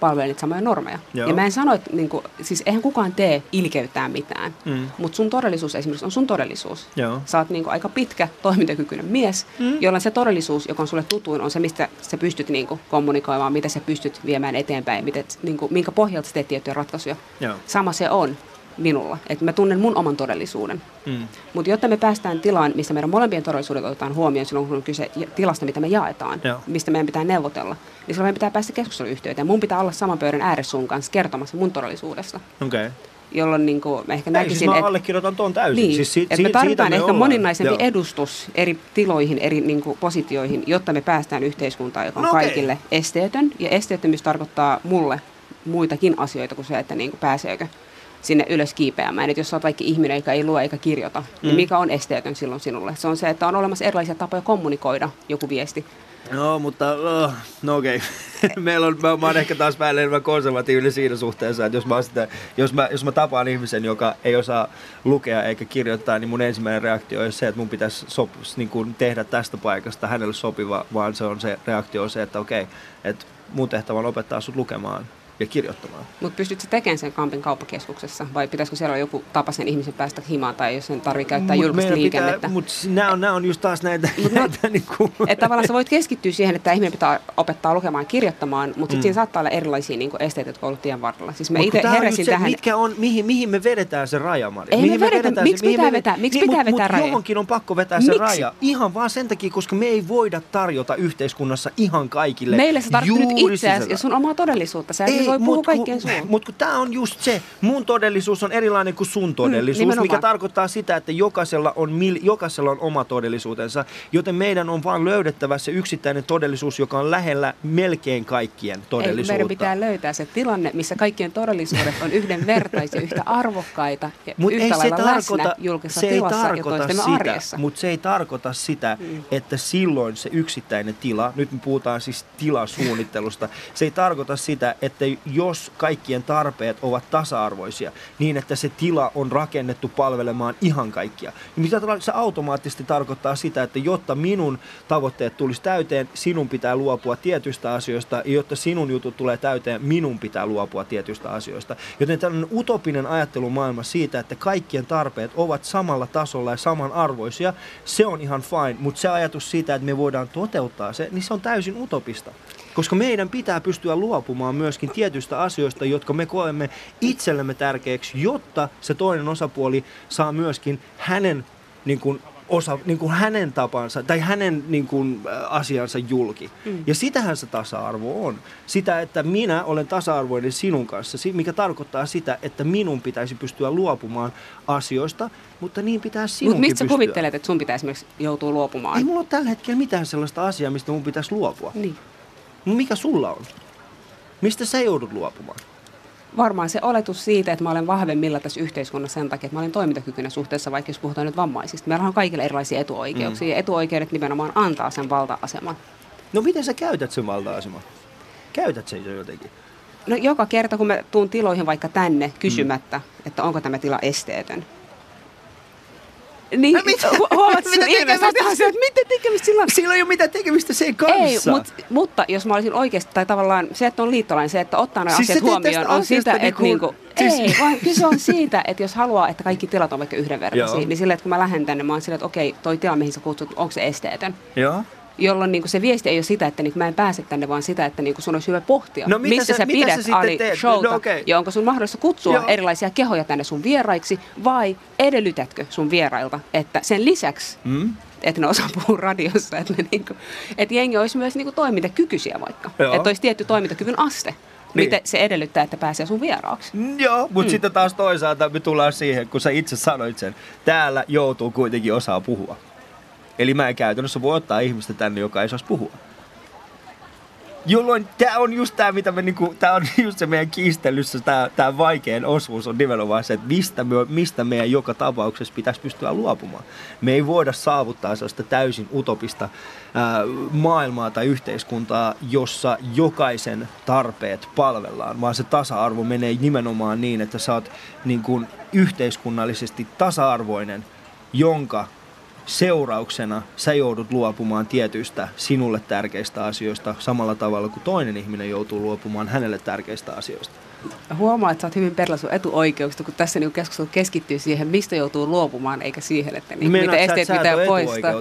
palvelee niitä samoja normeja. Joo. Ja mä en sano, että niinku, siis eihän kukaan tee ilkeyttää mitään, mm. mutta sun todellisuus esimerkiksi on sun todellisuus. Joo. Sä oot niinku aika pitkä, toimintakykyinen mies, mm. jolla se todellisuus, joka on sulle tutuin, on se, mistä sä pystyt niinku kommunikoimaan, mitä sä pystyt viemään eteenpäin, mitä, niinku, minkä pohjalta sä teet tiettyjä ratkaisuja. Joo. Sama se on minulla. Että mä tunnen mun oman todellisuuden. Mm. Mutta jotta me päästään tilaan, missä meidän molempien todellisuudet otetaan huomioon silloin, kun on kyse tilasta, mitä me jaetaan, joo, mistä meidän pitää neuvotella, niin silloin meidän pitää päästä keskusteluyhteyteen. Mun pitää olla saman pöydän ääressä sun kanssa kertomassa mun todellisuudesta. Okei. Okay. Jolloin niin kuin mä ehkä näkisin, siis mä allekirjoitan tuon täysin. Niin, siis si- että me tarvitaan ehkä ollaan moninaisempi joo edustus eri tiloihin, eri niin kuin positioihin, jotta me päästään yhteiskuntaan, joka on no kaikille okay esteetön. Ja esteettömyys tarkoittaa mulle muitakin asioita kuin se, että niin kuin pääseekö sinne ylös kiipeämään. Et jos sä oot vaikka ihminen, joka ei lue eikä kirjoita, mm. niin mikä on esteetön silloin sinulle? Se on se, että on olemassa erilaisia tapoja kommunikoida joku viesti. No, mutta oh, no okei. Okay. Meillä on, mä, mä oon ehkä taas vähän enemmän konservatiivinen siinä suhteessa, että jos mä, sitä, jos, mä, jos mä tapaan ihmisen, joka ei osaa lukea eikä kirjoittaa, niin mun ensimmäinen reaktio on se, että mun pitäisi sop, niin kun tehdä tästä paikasta hänelle sopiva, vaan se on se reaktio on se, että okei, okay, että mun tehtävä on opettaa sut lukemaan ja kirjoittamaan. Mutta pystytkö tekemään sen kampin kauppakeskuksessa vai pitäisikö siellä olla joku tapa sen ihmisen päästä himaan tai jos sen tarvitsee käyttää mut julkista liikennettä? Mutta nämä on, on just taas näitä. näitä niin kuin että tavallaan sä voit keskittyä siihen, että ihminen pitää opettaa lukemaan ja kirjoittamaan, mutta sitten mm. siinä saattaa olla erilaisia niin kuin esteitä, jotka on ollut tien varrella. Siis mä itse heräsin se, tähän. Mitkä on, mihin, mihin me vedetään se raja, Mari? Ei mihin me vedetä, vedetä miksi pitää vetää, miksi niin, pitää mut, vetää mut raja? Johonkin on pakko vetää miksi? se raja. Ihan vaan sen takia, koska me ei voida tarjota yhteiskunnassa ihan kaikille. Meille sä tarvitset nyt itseäsi ja sun omaa todellisuutta. Mutta kun, mut, kun tämä on just se, mun todellisuus on erilainen kuin sun todellisuus, mm, mikä tarkoittaa sitä, että jokaisella on, jokaisella on oma todellisuutensa, joten meidän on vaan löydettävä se yksittäinen todellisuus, joka on lähellä melkein kaikkien todellisuutta. Ei, meidän pitää löytää se tilanne, missä kaikkien todellisuudet on yhdenvertaisia, yhtä arvokkaita ja mut yhtä lailla tarkoita, läsnä julkisessa tilassa ja toistemme arjessa. Mutta se ei tarkoita sitä, mm. että silloin se yksittäinen tila, nyt me puhutaan siis tilasuunnittelusta, se ei tarkoita sitä, että jos kaikkien tarpeet ovat tasa-arvoisia, niin että se tila on rakennettu palvelemaan ihan kaikkia. Mitä se automaattisesti tarkoittaa sitä, että jotta minun tavoitteet tulisi täyteen, sinun pitää luopua tietyistä asioista, ja jotta sinun jutut tulee täyteen, minun pitää luopua tietyistä asioista. Joten tällainen utopinen ajattelumaailma siitä, että kaikkien tarpeet ovat samalla tasolla ja samanarvoisia, se on ihan fine, mutta se ajatus siitä, että me voidaan toteuttaa se, niin se on täysin utopista. Koska meidän pitää pystyä luopumaan myöskin tietyistä asioista, jotka me koemme itsellemme tärkeäksi, jotta se toinen osapuoli saa myöskin hänen, niin kuin, osa, niin kuin hänen tapansa tai hänen niin kuin, asiansa julki. Mm. Ja sitähän se tasa-arvo on. Sitä, että minä olen tasa-arvoinen sinun kanssa, mikä tarkoittaa sitä, että minun pitäisi pystyä luopumaan asioista, mutta niin pitää sinunkin pystyä. Mutta mistä kuvittelet, että sun pitää esimerkiksi joutua luopumaan? Ei mulla ole tällä hetkellä mitään sellaista asiaa, mistä mun pitäisi luopua. Niin. Mikä sulla on? Mistä sä joudut luopumaan? Varmaan se oletus siitä, että mä olen vahvemmilla tässä yhteiskunnassa sen takia, että mä olen toimintakykyinen suhteessa, vaikka jos puhutaan nyt vammaisista. Meillä on kaikilla erilaisia etuoikeuksia mm. ja etuoikeudet nimenomaan antaa sen valta-aseman. No miten sä käytät sen valta-aseman? Käytät sen jotenkin? No joka kerta, kun mä tuun tiloihin vaikka tänne kysymättä, mm. että onko tämä tila esteetön. Niin, no mitä, huomaat sun ihmeessä, että mitä tekemistä sillä on? Sillä ei ole mitään tekemistä sen kanssa. Ei, mut, mutta jos mä olisin oikeasti, tai tavallaan se, että on liittolainen, se, että ottaa ne siis asiat huomioon, on sitä, että niinku, niinku, siis ei, vaan kyse on siitä, että jos haluaa, että kaikki tilat on vaikka yhdenvertaisia, niin silleen, että kun mä lähden tänne, mä oon silleen, että okei, toi tila, mihin sä kutsut, onko se esteetön? Joo. Jolloin niin kuin se viesti ei ole sitä, että niin kuin mä en pääse tänne, vaan sitä, että niin kuin sun olisi hyvä pohtia, no, missä sä, sä pidät Ali Showta, no, okay. ja onko sun mahdollista kutsua joo. erilaisia kehoja tänne sun vieraiksi, vai edellytätkö sun vierailta, että sen lisäksi, mm? että ne osaa puhua radiossa, että, ne niin kuin, että jengi olisi myös niin kuin toimintakykyisiä vaikka, joo. että olisi tietty toimintakyvyn aste. Niin. Mitä se edellyttää, että pääsee sun vieraaksi? Joo, mutta mm. sitten taas toisaalta me tullaan siihen, kun sä itse sanoit sen, täällä joutuu kuitenkin osaa puhua. Eli mä en käytännössä voi ottaa ihmistä tänne, joka ei saisi puhua. Jolloin tää on just tää, mitä me niinku, tää on just se meidän kiistelyssä, tää, tää vaikein osuus on nimenomaan se, että mistä, me, mistä meidän joka tapauksessa pitäisi pystyä luopumaan. Me ei voida saavuttaa sellaista täysin utopista ää, maailmaa tai yhteiskuntaa, jossa jokaisen tarpeet palvellaan, vaan se tasa-arvo menee nimenomaan niin, että sä oot niin kun yhteiskunnallisesti tasa-arvoinen, jonka seurauksena sä joudut luopumaan tietyistä sinulle tärkeistä asioista samalla tavalla kuin toinen ihminen joutuu luopumaan hänelle tärkeistä asioista. huomaa, että sä oot hyvin perillä sun etuoikeuksista, kun tässä niinku keskustelu keskittyy siihen, mistä joutuu luopumaan, eikä siihen, että niinku, mitä esteet pitää poistaa.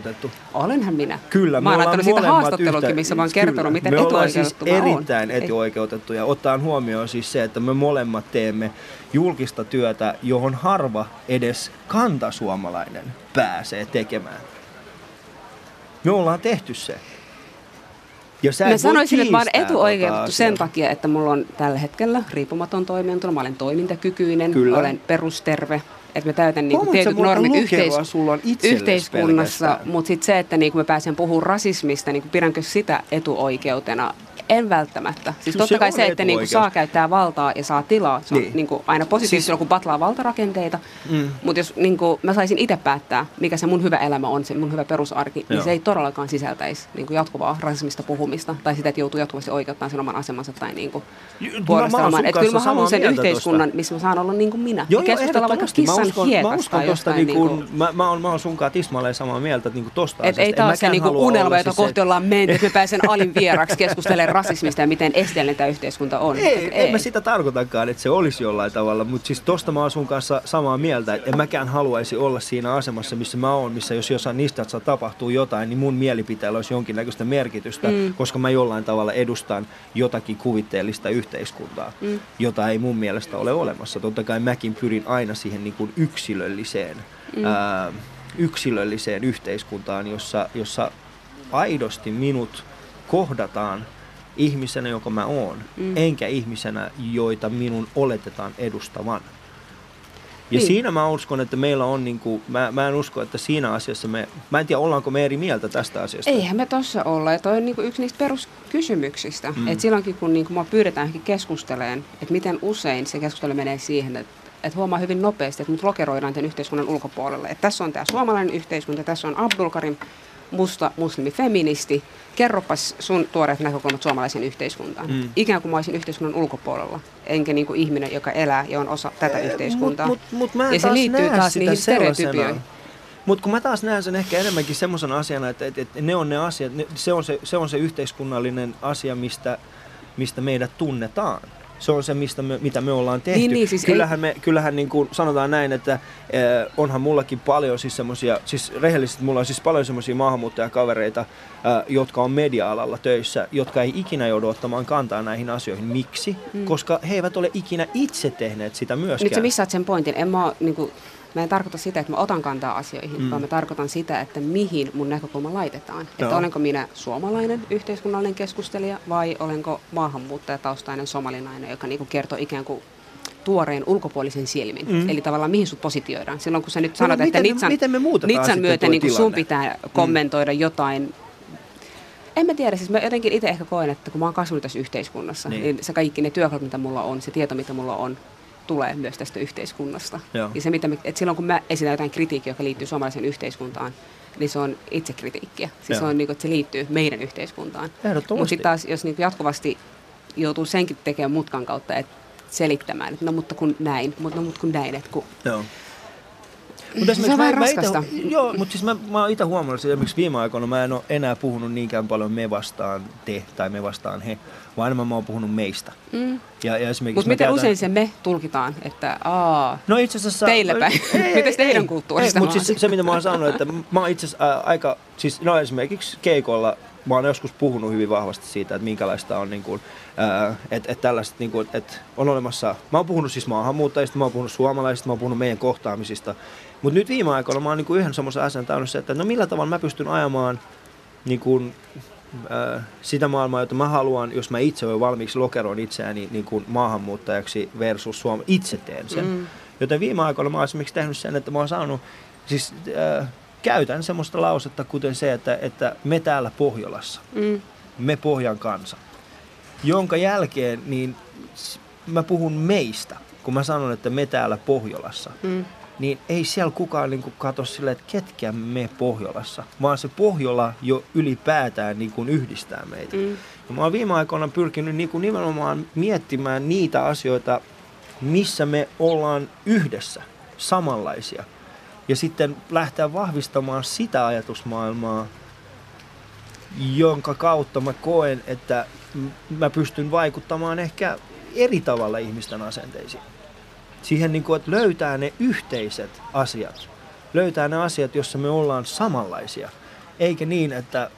Olenhan minä. Kyllä, mä oon antanut siitä haastattelunkin, missä mä oon kertonut, miten etuoikeutettu siis mä oon. Erittäin etuoikeutettuja, ottaen huomioon siis se, että me molemmat teemme julkista työtä, johon harva edes kantasuomalainen pääsee tekemään. Me ollaan tehty se. Mä sanoisin, että mä oon etuoikeutettu sen takia, että mulla on tällä hetkellä riippumaton toimeentulo. Mä olen toimintakykyinen, Kyllä. olen perusterve. Että mä täytän niinku tietyt normit yhteis- yhteiskunnassa. Mutta sitten se, että niinku mä pääsen puhumaan rasismista, niinku pidänkö sitä etuoikeutena? En välttämättä. Siis totta se kai se, että niinku saa käyttää valtaa ja saa tilaa. Se on niin. niinku aina positiivista, siis kun patlaa valtarakenteita. Mm. Mutta jos niinku mä saisin itse päättää, mikä se mun hyvä elämä on, se mun hyvä perusarki, Joo. niin se ei todellakaan sisältäisi niinku jatkuvaa rasismista puhumista. Tai sitä, että joutuu jatkuvasti oikeuttamaan sen oman asemansa tai niinku puolustelemaan. Että kyllä mä haluan sen yhteiskunnan, tosta. missä mä saan olla niin kuin minä. Joo, ja keskustella vaikka kissan hiekasta. Mä oon sunkaan tismalleen samaa mieltä niinku tosta asiasta. Ei taas se unelma, jota kohti ollaan mennyt, että mä pääsen alin vieraksi keskustelemaan rasismista ja miten esteellinen tämä yhteiskunta on. Ei, ei. En mä sitä tarkoitakaan, että se olisi jollain tavalla, mutta siis tosta mä oon sun kanssa samaa mieltä, että en mäkään haluaisi olla siinä asemassa, missä mä oon, missä jos jossain nistatsa tapahtuu jotain, niin mun mielipiteellä olisi jonkinnäköistä merkitystä, mm. koska mä jollain tavalla edustan jotakin kuvitteellista yhteiskuntaa, mm. jota ei mun mielestä ole olemassa. Totta kai mäkin pyrin aina siihen niin kuin yksilölliseen, mm. ää, yksilölliseen yhteiskuntaan, jossa, jossa aidosti minut kohdataan ihmisenä, joka mä oon, mm. enkä ihmisenä, joita minun oletetaan edustavan. Ja niin. siinä mä uskon, että meillä on, niin kuin, mä, mä en usko, että siinä asiassa me, mä en tiedä, ollaanko me eri mieltä tästä asiasta. Eihän me tossa olla, ja toi on niin kuin yksi niistä peruskysymyksistä. Mm. Että silloinkin, kun niin kuin mä pyydetään keskusteleen, että miten usein se keskustelu menee siihen, että että huomaa hyvin nopeasti, että mut lokeroidaan tämän yhteiskunnan ulkopuolelle. Että tässä on tämä suomalainen yhteiskunta, tässä on Abdulkarim, musta muslimifeministi, kerropas sun tuoreet näkökulmat suomalaisen yhteiskuntaan. Mm. Ikään kuin mä olisin yhteiskunnan ulkopuolella, enkä niin kuin ihminen, joka elää ja on osa tätä yhteiskuntaa. Mut, mut, mut mä en ja taas se liittyy taas niihin stereotypioihin. Mutta kun mä taas näen sen ehkä enemmänkin semmoisen asiana, että, että, että ne on ne asiat, ne, se, on se, se on se yhteiskunnallinen asia, mistä, mistä meidät tunnetaan. Se on se, mistä me, mitä me ollaan tehty. Niin, niin, siis kyllähän me, kyllähän niin kuin sanotaan näin, että äh, onhan mullakin paljon siis semmoisia, siis rehellisesti mulla on siis paljon semmoisia maahanmuuttajakavereita, äh, jotka on media-alalla töissä, jotka ei ikinä joudu ottamaan kantaa näihin asioihin. Miksi? Mm. Koska he eivät ole ikinä itse tehneet sitä myöskään. Nyt sä missaat sen pointin. En mä, niin kuin, mä en tarkoita sitä, että mä otan kantaa asioihin, mm. vaan mä tarkoitan sitä, että mihin mun näkökulma laitetaan. No. Että olenko minä suomalainen yhteiskunnallinen keskustelija vai olenko maahanmuuttajataustainen somalinainen, joka niinku kertoo ikään kuin tuoreen ulkopuolisen silmin. Mm. Eli tavallaan mihin sut positioidaan. Silloin kun sä nyt sanot, no, että Nitsan, Nitsan myöten niin sun pitää kommentoida mm. jotain. En mä tiedä, siis mä jotenkin itse ehkä koen, että kun mä oon kasvanut tässä yhteiskunnassa, niin, niin se kaikki ne työkalut, mitä mulla on, se tieto, mitä mulla on, tulee myös tästä yhteiskunnasta. Ja se, mitä me, et silloin kun mä esitän jotain kritiikkiä, joka liittyy suomalaiseen yhteiskuntaan, niin se on itsekritiikkiä. Siis se on niin kuin, että se liittyy meidän yhteiskuntaan. Mutta sitten taas, jos niin jatkuvasti joutuu senkin tekemään mutkan kautta, että selittämään, että no mutta kun näin, mutta no mutta kun näin, että kun... Joo. Mut se on vähän raskasta. Ite, joo, mutta siis mä, mä oon itse huomannut, että esimerkiksi viime aikoina mä en ole enää puhunut niinkään paljon me vastaan te tai me vastaan he, vaan enemmän mä oon puhunut meistä. Mm. Ja, ja mutta miten käytän... usein se me tulkitaan, että aa, no itse asiassa, teille päin. Mites teidän kulttuurista? Mutta siis se, mitä mä oon sanonut, että mä oon itse asiassa aika, siis no esimerkiksi keikolla, mä oon joskus puhunut hyvin vahvasti siitä, että minkälaista on niin kuin, äh, että et tällaiset niin kuin, että on olemassa, mä oon puhunut siis maahanmuuttajista, mä oon puhunut suomalaisista, mä oon puhunut meidän kohtaamisista. Mutta nyt viime aikoina mä oon niinku yhden semmoisen asian tajunnut se, että no millä tavalla mä pystyn ajamaan niinku, äh, sitä maailmaa, jota mä haluan, jos mä itse olen valmiiksi lokeroin itseäni niinku maahanmuuttajaksi versus Suomi. Itse teen sen. Mm. Joten viime aikoina mä oon esimerkiksi tehnyt sen, että mä oon saanut, siis äh, käytän semmoista lausetta kuten se, että, että me täällä Pohjolassa, mm. me Pohjan kansa, jonka jälkeen niin mä puhun meistä, kun mä sanon, että me täällä Pohjolassa. Mm. Niin ei siellä kukaan niin kuin katso silleen, että ketkä me Pohjolassa, vaan se Pohjola jo ylipäätään niin kuin yhdistää meitä. Mm. Ja mä oon viime aikoina pyrkinyt niin kuin nimenomaan miettimään niitä asioita, missä me ollaan yhdessä, samanlaisia. Ja sitten lähteä vahvistamaan sitä ajatusmaailmaa, jonka kautta mä koen, että mä pystyn vaikuttamaan ehkä eri tavalla ihmisten asenteisiin. Siihen, niin kuin, että löytää ne yhteiset asiat. Löytää ne asiat, joissa me ollaan samanlaisia. Eikä niin, että...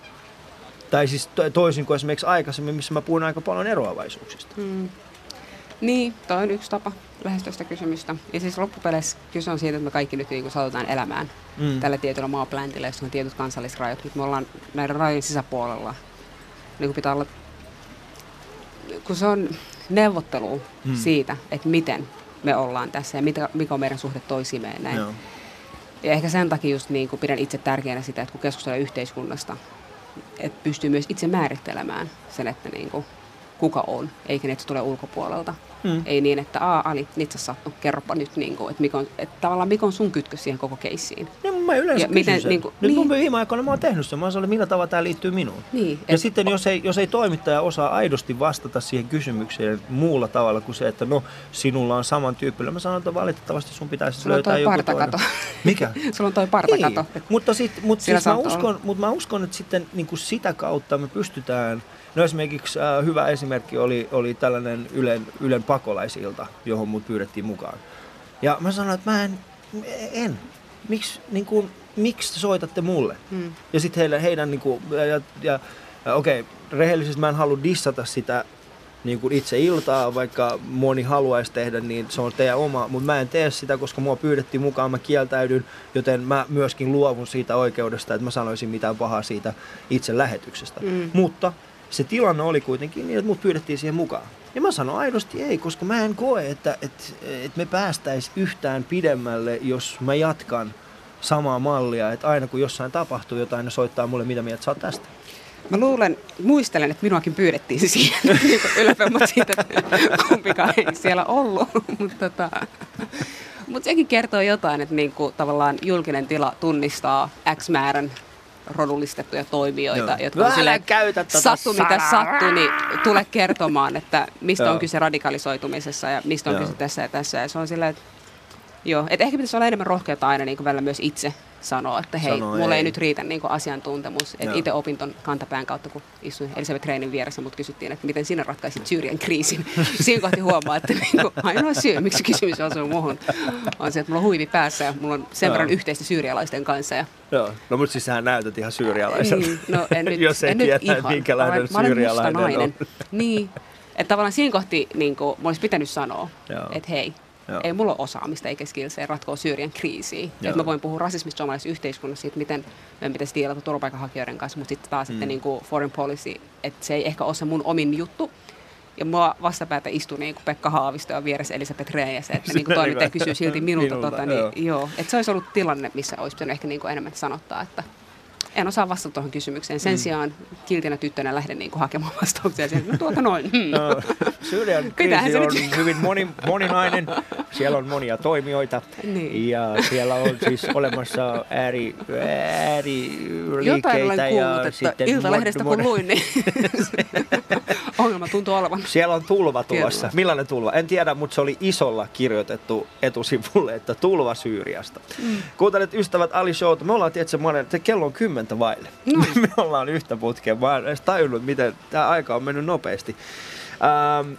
Tai siis toisin kuin esimerkiksi aikaisemmin, missä mä puhun aika paljon eroavaisuuksista. Mm. Niin, toi on yksi tapa lähestyä sitä kysymystä. Ja siis loppupeleissä kyse on siitä, että me kaikki nyt niin satutaan elämään mm. tällä tietyllä maapläntillä, jossa on tietyt kansallisrajat. Mutta me ollaan näiden rajojen sisäpuolella. Niin pitää olla, kun se on neuvottelu mm. siitä, että miten me ollaan tässä ja mitä, mikä on meidän suhde toisimme. Näin. No. Ja ehkä sen takia just niin pidän itse tärkeänä sitä, että kun keskustellaan yhteiskunnasta, että pystyy myös itse määrittelemään sen, että niin kuin kuka on, eikä ne, että se tulee ulkopuolelta. Hmm. Ei niin, että aah, Ali, nyt sä sattu, kerropa nyt, niin kuin, että, mikä on, että tavallaan mikä on sun kytkös siihen koko keissiin. No mä yleensä kysyn miten, sen. Niin kuin, nyt niin. Mun viime aikoina mä oon tehnyt sen, mä oon sanonut, millä tavalla tää liittyy minuun. Niin, ja et, sitten jos ei, jos ei toimittaja osaa aidosti vastata siihen kysymykseen muulla tavalla kuin se, että no sinulla on saman tyyppillä. Mä sanon, että valitettavasti sun pitäisi löytää joku partakato. Toinen. Mikä? Sulla on toi partakato. Niin. Mutta, sit, mutta, siis mä uskon, mutta mä uskon, että sitten niin kuin sitä kautta me pystytään. No esimerkiksi äh, hyvä esimerkki oli, oli tällainen Ylen, Ylen pakolaisilta, johon mut pyydettiin mukaan. Ja mä sanoin, että mä en, en. Miks, niin kuin, miksi soitatte mulle? Mm. Ja sitten heidän, heidän niin kuin, ja, ja, ja okei, rehellisesti mä en halua dissata sitä niin kuin itse iltaa, vaikka moni haluaisi tehdä, niin se on teidän oma. Mutta mä en tee sitä, koska mua pyydettiin mukaan, mä kieltäydyn, joten mä myöskin luovun siitä oikeudesta, että mä sanoisin mitään pahaa siitä itse lähetyksestä. Mm. Mutta... Se tilanne oli kuitenkin niin, että mut pyydettiin siihen mukaan. Ja mä sanon aidosti ei, koska mä en koe, että, että, että me päästäis yhtään pidemmälle, jos mä jatkan samaa mallia. Että aina kun jossain tapahtuu jotain, ne soittaa mulle, mitä mieltä sä oot tästä. Mä luulen, muistelen, että minuakin pyydettiin siihen. Ylpeämmät siitä, että kumpikaan ei siellä ollut. Mutta tota, mut sekin kertoo jotain, että niinku, tavallaan julkinen tila tunnistaa X määrän rodullistettuja toimijoita, no. jotka on silleen, sattu mitä sattu, niin tule kertomaan, että mistä no. on kyse radikalisoitumisessa ja mistä on no. kyse tässä ja tässä. Ja se on silleen, että joo, että ehkä pitäisi olla enemmän rohkeutta aina niin kuin välillä myös itse sanoa, että hei, Sano mulle ei, ei nyt riitä niin kuin asiantuntemus. Että no. itse opin ton kantapään kautta, kun istuin Elisa-Petreijän vieressä, mut kysyttiin, että miten sinä ratkaisit Syyrian kriisin. Siinä kohti huomaa, että niin kuin, ainoa syy, miksi kysymys osuu muuhun, on se, että mulla on huivi päässä ja mulla on sen no. verran yhteistä syyrialaisten kanssa. Ja... No, no mutta siis sä näytät ihan syyrialaiselta, niin, no, en nyt, jos ei tiedä, minkälainen syyrialainen on. Nainen. Niin, että tavallaan siinä kohti niin kuin, mä olisi pitänyt sanoa, no. että hei. Joo. Ei mulla ole osaamista eikä skillsejä ratkoa Syyrian kriisiä. Että mä voin puhua rasismista suomalaisessa yhteiskunnassa siitä, miten meidän pitäisi diilata turvapaikanhakijoiden kanssa, mutta sitten taas mm. sitten niin kuin foreign policy, että se ei ehkä ole se mun omin juttu. Ja mua vastapäätä istui niin kuin Pekka Haavisto ja vieressä Elisa-Petreijässä, että niin kuin toimittaja kysyy silti minulta. Tota, niin, joo. Joo. Että se olisi ollut tilanne, missä olisi pitänyt ehkä niin kuin enemmän sanottaa, että en osaa vastata tuohon kysymykseen. Sen mm. sijaan kiltinä tyttönä lähden niin kuin hakemaan vastauksia. No tuota noin. No, Syyrian kriisi on hyvin moni, moninainen. Siellä on monia toimijoita. Niin. Ja siellä on siis olemassa ääri, ääriliikkeitä. Jotain olen kuullut, ja että Iltalehdestä kun luin, niin ongelma tuntuu olevan. Siellä on tulva tulossa. Millainen tulva? En tiedä, mutta se oli isolla kirjoitettu etusivulle, että tulva Syyriasta. Mm. Kuuntelet ystävät Ali Showta. Me ollaan tietysti monen, että kello on kymmenen. Vaille. No. Me ollaan yhtä putkea. Mä en edes tajunnut, miten tämä aika on mennyt nopeasti. Ähm,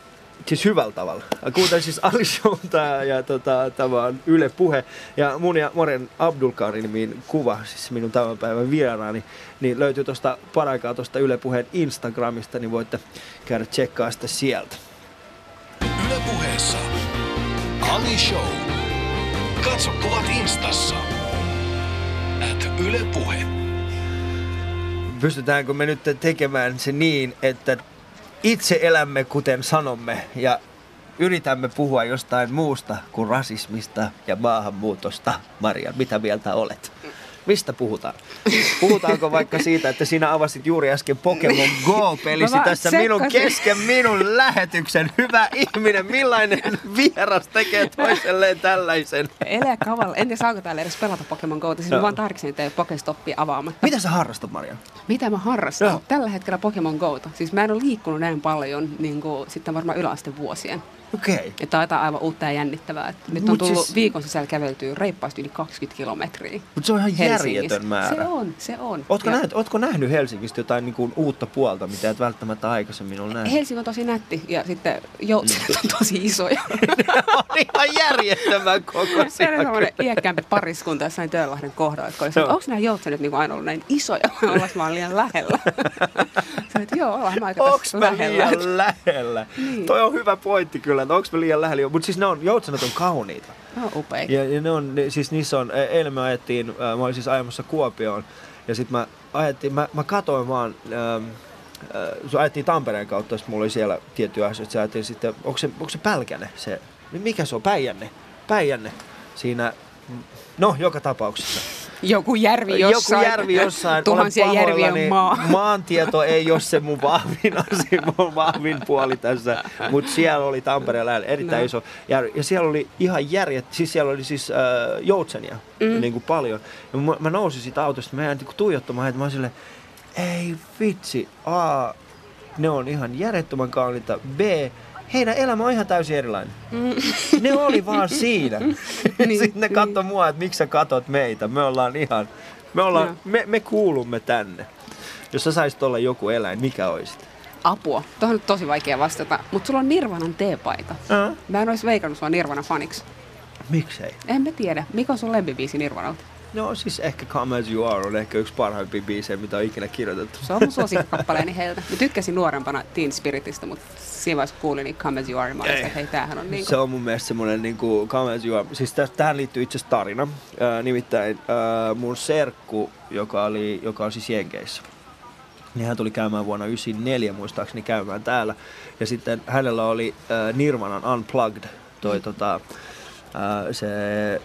siis hyvällä tavalla. Kuuntelin siis Ali Showta ja tota, tämä on Yle Puhe. Ja mun ja Maryan Abdulkarimin kuva, siis minun tämän päivän vieraani, niin löytyy tuosta paraikaa tuosta Yle Puheen Instagramista, niin voitte käydä tsekkaa sitä sieltä. Yle Puheessa Ali Show. Katso kuvat Instassa. At Yle Puhe. Pystytäänkö me nyt tekemään se niin, että itse elämme kuten sanomme ja yritämme puhua jostain muusta kuin rasismista ja maahanmuutosta? Maryan, mitä mieltä olet? Mistä puhutaan? Puhutaanko vaikka siitä, että sinä avasit juuri äsken Pokémon Go-pelisi tässä sekkasin. minun kesken minun lähetyksen? Hyvä ihminen, millainen vieras tekee toiselleen tällaisen? Elää kavalla. En tiedä, saanko täällä edes pelata Pokémon Go-ta. Siis no. mä vaan tarksin, että ei ole Pokestoppia avaamatta. Mitä sä harrastat, Maryan? Mitä mä harrastan? No. Tällä hetkellä Pokémon Go-ta. Siis mä en ole liikkunut näin paljon, niin kuin sitten varmaan yläaste vuosien. Okei. Okay. Tämä on aivan uutta ja jännittävää. Että nyt on tullut siis... viikon sisällä käveltyä reippaasti yli kaksikymmentä kilometriä. Mutta se on ihan järjetön määrä. Se on, se on. Ootko, ja... nähnyt, ootko nähnyt Helsingistä jotain niin kuin uutta puolta, mitä et välttämättä aikaisemmin ole nähnyt? Helsinki on tosi nätti ja sitten joutsenet mm. on tosi isoja. Ne on ihan järjettömän kokoisia. Se on semmoinen iäkkäämpi pariskunta jossain Töölahden kohdalla. No. Onko nämä joutsenet niin aina ollut näin isoja? Olas mä oon liian lähellä. Sanoin, että joo, ollaan mä aika tässä lähellä. Onko mä liian lähellä? Niin. Toi on hyvä pointti kyllä. Onko me liian lähellä? Mutta siis ne on, joutsenet on kauniita. Ne on upeita. Ja, ja ne on, siis niissä on, eilen me ajettiin, mä olin siis ajamassa Kuopioon, ja sit mä ajettiin, mä, mä katoin vaan, ähm, äh, ajettiin Tampereen kautta, sit mulla oli siellä tiettyjä asioita, sä ajettiin sitten, onko se, onko se Pälkäne se, mikä se on, Päijänne, Päijänne, siinä, no joka tapauksessa. Joku järvi jossain. Joku järvi jossain. Tuhansia järviä on maa. Maantieto ei ole se mun vahvin asia, mun vahvin puoli tässä. Mutta siellä oli Tampereen lähellä erittäin no. iso järvi. Ja siellä oli ihan järjet, siis siellä oli siis äh, joutsenia mm. niin kuin paljon. Ja mä, mä nousin siitä autosta, mä jäin niin kuin tuijottamaan, että mä olin silleen, ei vitsi, A, ne on ihan järjettömän kauniita, B, heidän elämä on ihan täysin erilainen. Mm. Ne oli vaan siinä. Niin, sitten ne katsoi niin. mua, että miksi sä katot meitä. Me ollaan ihan, me, ollaan, no. me, me kuulumme tänne. Jos sä saisit olla joku eläin, mikä olisit? Apua. Tuohon on tosi vaikea vastata. Mutta sulla on Nirvanan teepaita. Uh-huh. Mä en olisi veikannut sua Nirvana-faniksi. Miksei? En mä tiedä. Mikä on sun lempibiisi Nirvanalta? No siis ehkä Come As You Are on ehkä yksi parhaimpia biisejä, mitä on ikinä kirjoitettu. Se on mun suosikkikappaleeni heiltä. Mä tykkäsin nuorempana Teen Spiritistä, mutta siinä vaiheessa kuulin niin Come As You Are, mä olin, että hei, tämähän on niinku... Se on mun mielestä semmonen niinku Come As You Are. Siis tähän liittyy itse asiassa tarina. Äh, nimittäin äh, mun serkku, joka, oli, joka on siis Jenkeissä, niin hän tuli käymään vuonna yhdeksänkymmentäneljä muistaakseni käymään täällä. Ja sitten hänellä oli äh, Nirvanan Unplugged, toi mm. tota... Uh, se,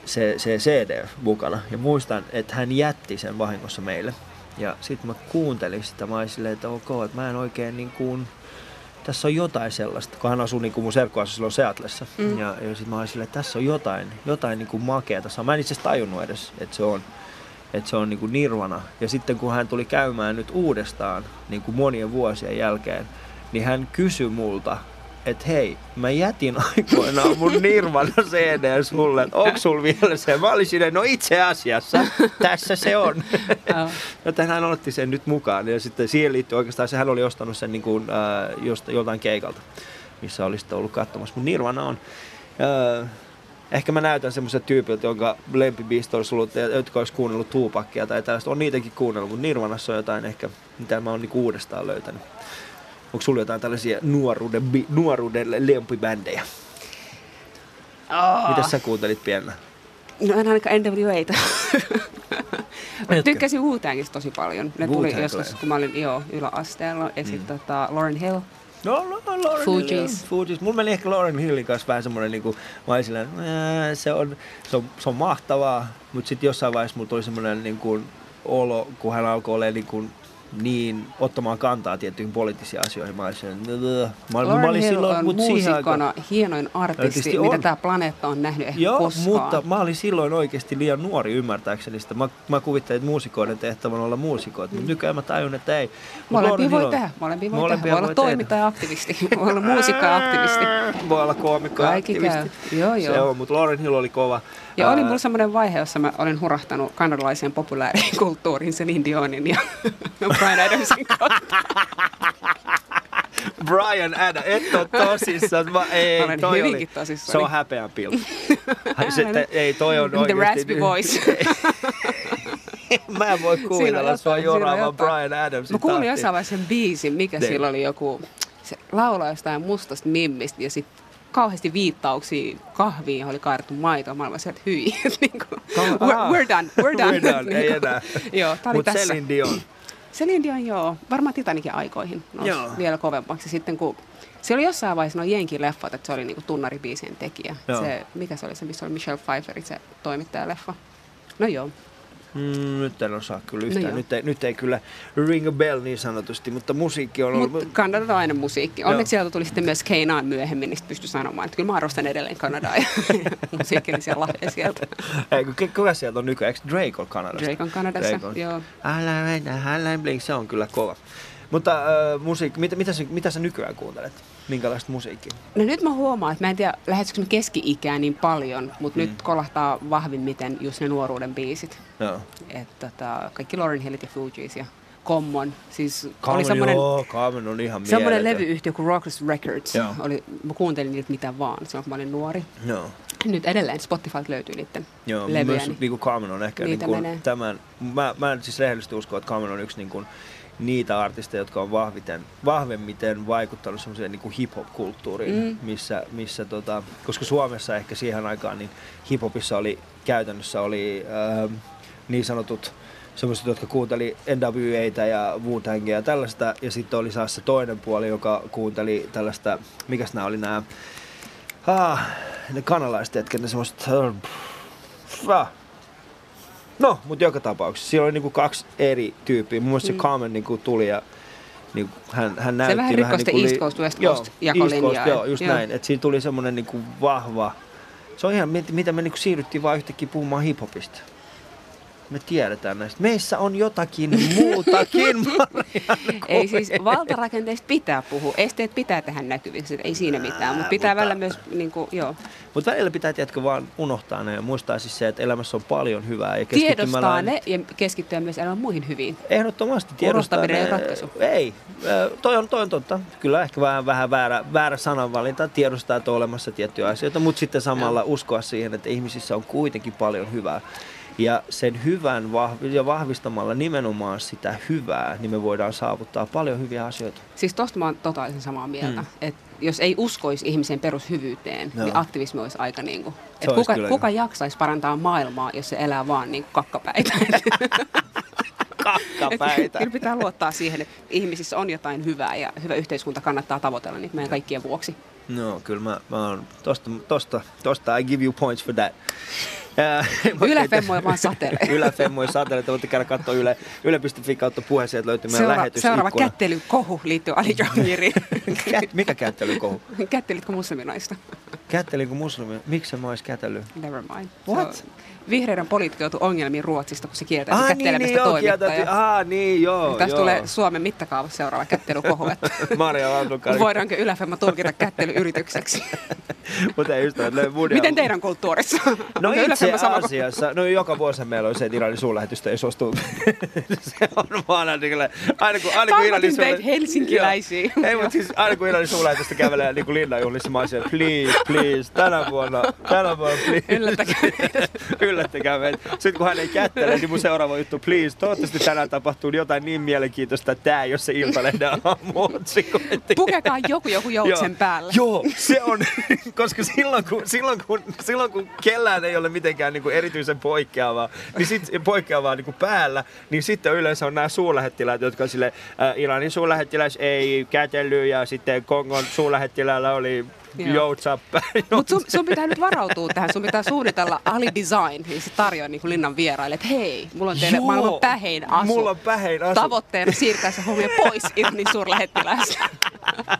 se, se C D mukana. Ja muistan, että hän jätti sen vahingossa meille. Ja sit mä kuuntelin sitä, mä olin silleen, että ok, että mä en oikein niin kuin, tässä on jotain sellaista. Kun hän asui niin kuin mun serkku asui silloin Seatlessa. Mm. Ja, ja sit mä olin silleen, että tässä on jotain, jotain niin kuin makea tässä. Mä en itse asiassa tajunnut edes, että se on, että se on niin kuin Nirvana. Ja sitten kun hän tuli käymään nyt uudestaan, niin kuin monien vuosien jälkeen, niin hän kysyi multa, että hei, mä jätin aikoinaan mun Nirvana C D sulle, että onko sulla vielä se? Mä olin siinä, no itse asiassa, tässä se on. Oh. Joten hän otti sen nyt mukaan ja sitten siihen liittyy oikeastaan, se hän oli ostanut sen niin kuin, äh, jost, joltain keikalta, missä oli sitten ollut katsomassa. Mun Nirvana on, äh, ehkä mä näytän semmoiset tyypiltä, jonka lempibiisit olisi ollut, jotka olisi kuunnellut Tuupakkia tai tällaista, on niitäkin kuunnellut, mutta Nirvanassa on jotain ehkä, mitä mä oon niin kuin uudestaan löytänyt. Onko sulla jotain tällaisia nuoruuden, nuoruuden lempibändejä? Oh. Mitäs sä kuuntelit pienellä? No en ainakaan N W A:ta. Tykkäsin Wu-Tangista tosi paljon. Ne Wu-Tang tuli joskus, kun mä olin joo, yläasteella. Ja mm. sitten tota, Lauryn Hill. No, no, no Lauryn Fugees. Hill. Fugees. Mulla meni ehkä Lauryn Hillin kanssa vähän semmoinen, niin kuin, mä olin sillä, se on, se on, se on mahtavaa. Mutta sitten jossain vaiheessa mulla tuli semmoinen niin kuin, olo, kun hän alkoi olemaan niin kuin, niin ottamaan kantaa tiettyihin poliittisiin asioihin. Mä olin silloin, mutta siihen aikaan hienoin artisti, mitä tämä planeetta on nähnyt ehkä joo, koskaan. Mutta mä olin silloin oikeasti liian nuori ymmärtääkseni sitä. Mä, mä kuvittelin, että muusikoiden tehtävä on olla muusikoita, mutta nykyään mä tajun, että ei. Molempia voi tehdä. Molempia voi tehdä. Voi olla toimittaja ja aktivisti. Voi olla muusikko ja aktivisti. Voi olla koomikko ja aktivisti. Joo, joo. Se on, mutta Lauryn Hill oli kova. Ja oli mulla semmoinen vaihe, jossa mä olin hurahtanut kanadalaiseen populääriin kulttuuriin, Céline Dionin ja Bryan Adamsin kautta. Bryan Adams, et ole tosissaan. Mä, ei, mä toi oli, tosissaan. Se on häpeän pilvi. Ei, toi on oikeasti. The raspy voice. Mä en voi kuunnella sua joraamaan Bryan Adamsin. Mä kuulin jossain vaiheessa sen biisin, mikä ne. Sillä oli joku, se laulaa jostain mustasta mimmistä ja sitten kauheasti viittauksia kahviin, johon oli kaadettu maitoa maailmassa, että hyi. we're, we're done, we're done. We're done, ei enää. Joo, tää oli tässä. Mut Céline Dion. Céline Dion, joo. Varmaan Titanikin aikoihin nousi vielä kovemmaksi. Sitten kun, se oli jossain vaiheessa noin jenkin leffat, että se oli niinku tunnaribiisien tekijä. Se, mikä se oli se, missä oli Michelle Pfeiffer, se toimittajaleffa. No joo. Mm, nyt en osaa kyllä yhtään. No nyt, ei, nyt ei kyllä ring a bell niin sanotusti, mutta musiikki on ollut... Mutta Kanada on aina musiikki. Onneksi sieltä tuli sitten myös Keinaan myöhemmin, niin sitten pystyi sanomaan, että kyllä mä arvostan edelleen Kanadaa ja musiikillisia lahjoja sieltä. Eikö, kuka sieltä on nykyään? Eikö Drake on Kanadasta? Drake on Kanadassa, Drake on. Joo. I like, I like, se on kyllä kova. Mutta äh, musiikki, mitä, mitä, mitä sä nykyään kuuntelet? minkälaista musiikkia? No nyt mä huomaan, että mä en tiedä, lähestyykö mä keski-ikää niin paljon, mutta mm. nyt kolahtaa vahvimmiten just ne nuoruuden biisit. No. Et, tota, kaikki Lauryn Hillit ja Fugees ja Common. Siis Common, oli semmoinen, joo, Common on ihan semmoinen levyyhtiö kuin Roc Records. Oli, mä kuuntelin niitä mitä vaan silloin, kun mä olin nuori. Joo. Nyt edelleen Spotifylta löytyy niiden joo, levyjä. Myös niin, niin kuin Common on ehkä niin kuin tämän. Mä, mä en siis rehellisesti usko, että Common on yksi niin kuin niitä artisteja, jotka on vahviten, vahvemmiten vaikuttanut semmoiseen niin kuin hip-hop-kulttuuriin, mm. missä, missä tota, koska Suomessa ehkä siihen aikaan niin hip-hopissa oli käytännössä oli äh, niin sanotut semmoiset, jotka kuunteli N W A:ta ja Wu-Tangia ja tällaista, ja sitten oli taas se toinen puoli, joka kuunteli tällaista, mikäs nämä oli nämä, ah, ne kanalaiset jätkät, ne semmoiset, ah. No, mutta joka tapauksessa. Siellä oli niinku kaksi eri tyyppiä. Mun mielestä mm. se Carmen niinku tuli ja niinku hän, hän näytti vähän niinku... Se vähän rikkoista East Coast, West Coast jakolinjaa. Joo, just joo. Näin. Että siinä tuli semmoinen niinku vahva... Se on ihan, mitä me niinku siirryttiin vaan yhtäkkiä puhumaan hiphopista. Me tiedetään näistä. Meissä on jotakin muutakin, Marjan. Ei siis, valtarakenteista pitää puhua. Esteet pitää tehdä näkyviksi, ei siinä mitään. Mutta pitää välillä myös, niin kuin, joo. Mutta välillä pitää, tiedätkö, vaan unohtaa ne ja muistaa siis se, että elämässä on paljon hyvää. Ja tiedostaa ne ja keskittyä myös elämän muihin hyviin. Ehdottomasti tiedostaa ne. Unohtaminen ei ratkaisu. Ei. Toi on, toi on totta. Kyllä ehkä vähän, vähän väärä, väärä sananvalinta. Tiedostaa, että on olemassa tiettyjä asioita. Mutta sitten samalla no. uskoa siihen, että ihmisissä on kuitenkin paljon hyvää. Ja sen hyvän vahv- ja vahvistamalla nimenomaan sitä hyvää, niin me voidaan saavuttaa paljon hyviä asioita. Siis tosta mä oon totaalisen samaa mieltä, mm. että jos ei uskoisi ihmisen perushyvyyteen, no. niin aktivismi olisi aika niin kuin, että kuka, kuka jaksaisi parantaa maailmaa, jos se elää vaan niin kuin kakkapäitä. Kakkapäitä. Kyllä pitää luottaa siihen, että ihmisissä on jotain hyvää ja hyvä yhteiskunta kannattaa tavoitella niitä meidän kaikkien vuoksi. No kyllä mä, mä oon tosta, tosta, tosta, I give you points for that. Yle-femmoja vaan satelee. Yle-femmoja satelee, te voitte käydä katsoa yle, yle piste fi kautta puhe, sieltä löytyy meidän Seura- lähetysikkuna. Seuraava kättelykohu liittyy Ali Jahangiriin. Kät, mikä kättelykohu? Kättelitkö musliminaista? Kättelitkö musliminaista? Miksi mä ois kätellyt? Never mind. What? So, vihreiden poliitikko joutui ongelmiin Ruotsista, kun se kiertäytyi ah, kättelemistä niin, niin, toimittajaa. Ah niin, joo, joo. Tässä tulee Suomen mittakaavassa seuraava kättelykohu. Marjan Abdulkarim. Voidaanko Yle-femma tulkita kättelyyritykseksi? Miten teidän kulttuurissa? No itse asiassa, no joka vuosi meillä on se, että Iranin suunlähetystä ei suostu. Se on vaan aina, aina kun Iranin suunlähetystä... helsinkiläisiä. Ei, mutta siis aina kun Iranin suunlähetystä kävelee niin Linnan juhlissa, mä oon siellä, please, please, tänä vuonna, tänä vuonna, please. Yllättäkää meidät. Yllättäkää meidät. Sitten kun hän ei kättele, niin mun seuraava juttu, please, toivottavasti tänään tapahtuu jotain niin mielenkiintoista, että tää ei ole se Iltalehden aamuotsikointi. Pukekaa joku joku joutsen päälle. Joo, se on, koska silloin kun, silloin kun, silloin kun kellään ei ole mitenkään niin kuin erityisen poikkeavaa, niin sit, poikkeavaa niin kuin päällä, niin sitten yleensä on nämä suurlähettiläät, jotka on silleen, äh, Iranin suurlähettiläs ei kätellyt ja sitten Kongon suurlähettiläällä oli joutsapä. Mutta sun, sun pitää nyt varautua tähän, sun pitää suunnitella Ali Design, niin se tarjoaa niin kuin Linnan vieraille, että hei, mulla on teille maailman pähein asu. Mulla on pähein asu. Tavoitteena siirtää se hommia pois Iranin suurlähettiläs.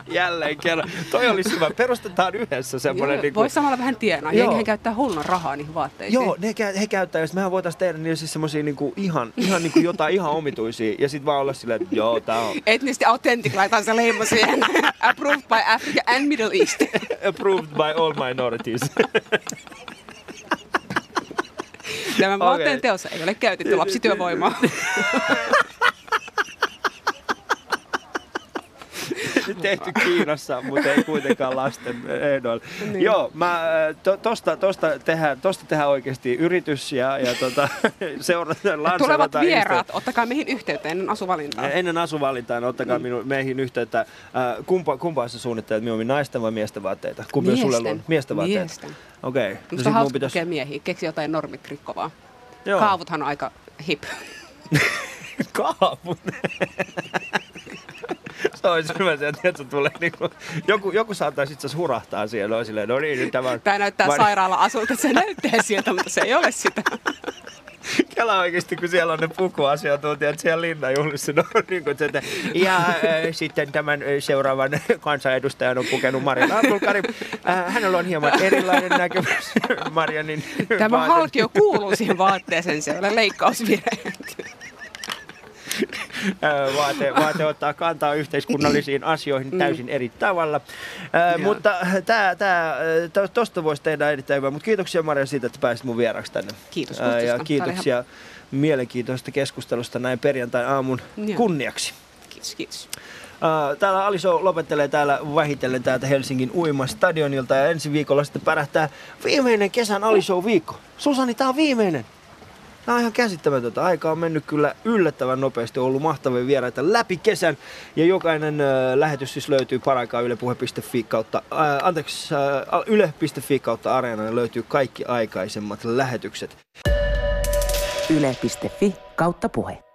Jälleen kerran. Toi olisi hyvä. Perustetaan yhdessä semmoinen... Joo, niin kuin... Voi samalla vähän tienaa. Jengihän käyttää hullun rahaa niihin vaatteisiin. Joo, ne kä- he käyttää. Jos mehän voitaisiin tehdä niille siis semmosia niinku ihan, ihan niinku jotain ihan omituisia. Ja sit vaan olla silleen, että joo, tää on... Etnisesti authentic, laitaan se leima siihen. Approved by Africa and Middle East. Approved by all minorities. Tämän vaatteen okay. teossa ei ole käytetty lapsityövoimaa. Tehty Kiinassa, mutta ei kuitenkaan lasten ehdoilla. Niin. Joo, mä, to, tosta, tosta, tehdään, tosta tehdään oikeasti yritys ja, ja tota, seurataan lanseerataan. Tulevat vieraat, insta- ottakaa meihin yhteyttä ennen asuvalintaa. Ennen asuvalintaa, ottakaa minu, meihin yhteyttä. Äh, kumpa, kumpaa sä suunnittelet, mieluummin naisten vai miesten vaatteita? Kumpi on sulle luon? Miesten vaatteita. Miesten. Okei. Okay. Musta no, hauska pitäis... kokea miehiä, keksi jotain normit rikkovaa. Joo. Kaavuthan on aika hip. Kaavut? Se olisi hyvä se, että tulee niinku, joku, joku saattaisi itse asiassa hurahtaa siellä, on silleen, no niin, nyt tämä... Tämä näyttää var... sairaala-asulta, se näyttää sieltä, mutta se ei ole sitä. Kela oikeasti, kun siellä on ne pukuasiantuntijat siellä Linnanjuhlissa, no niin kuin se, että... Ja äh, sitten tämän seuraavan kansanedustajan on pukenut Maryan Abdulkarim. Äh, hänellä on hieman erilainen näkemys Marjanin... Tämä vaaten... halkio kuuluu siihen vaatteeseen, se ei ole leikkausvirheet. vaate, vaate ottaa kantaa yhteiskunnallisiin asioihin täysin eri tavalla. Äh, mutta tuosta voisi tehdä erittäin hyvää. Mutta kiitoksia Marjan siitä, että pääsit mun vieraksi tänne. Kiitos kutsusta. Ja kiitoksia mielenkiintoisesta keskustelusta näin perjantai-aamun kunniaksi. Kiitos, kiitos. Täällä Ali Show lopettelee täällä vähitellen täältä Helsingin uimastadionilta ja ensi viikolla sitten pärähtää viimeinen kesän Ali Show viikko. Susani, tää on viimeinen. Tää on ihan käsittämätöntä. Aika on mennyt kyllä yllättävän nopeasti. On ollut mahtavia vieraita läpi kesän ja jokainen äh, lähetys siis löytyy paraikaa ylepuhe.fi kautta, äh, anteeksi, äh, yle piste fi kautta areena ja löytyy kaikki aikaisemmat lähetykset. yle piste fi kautta puhe.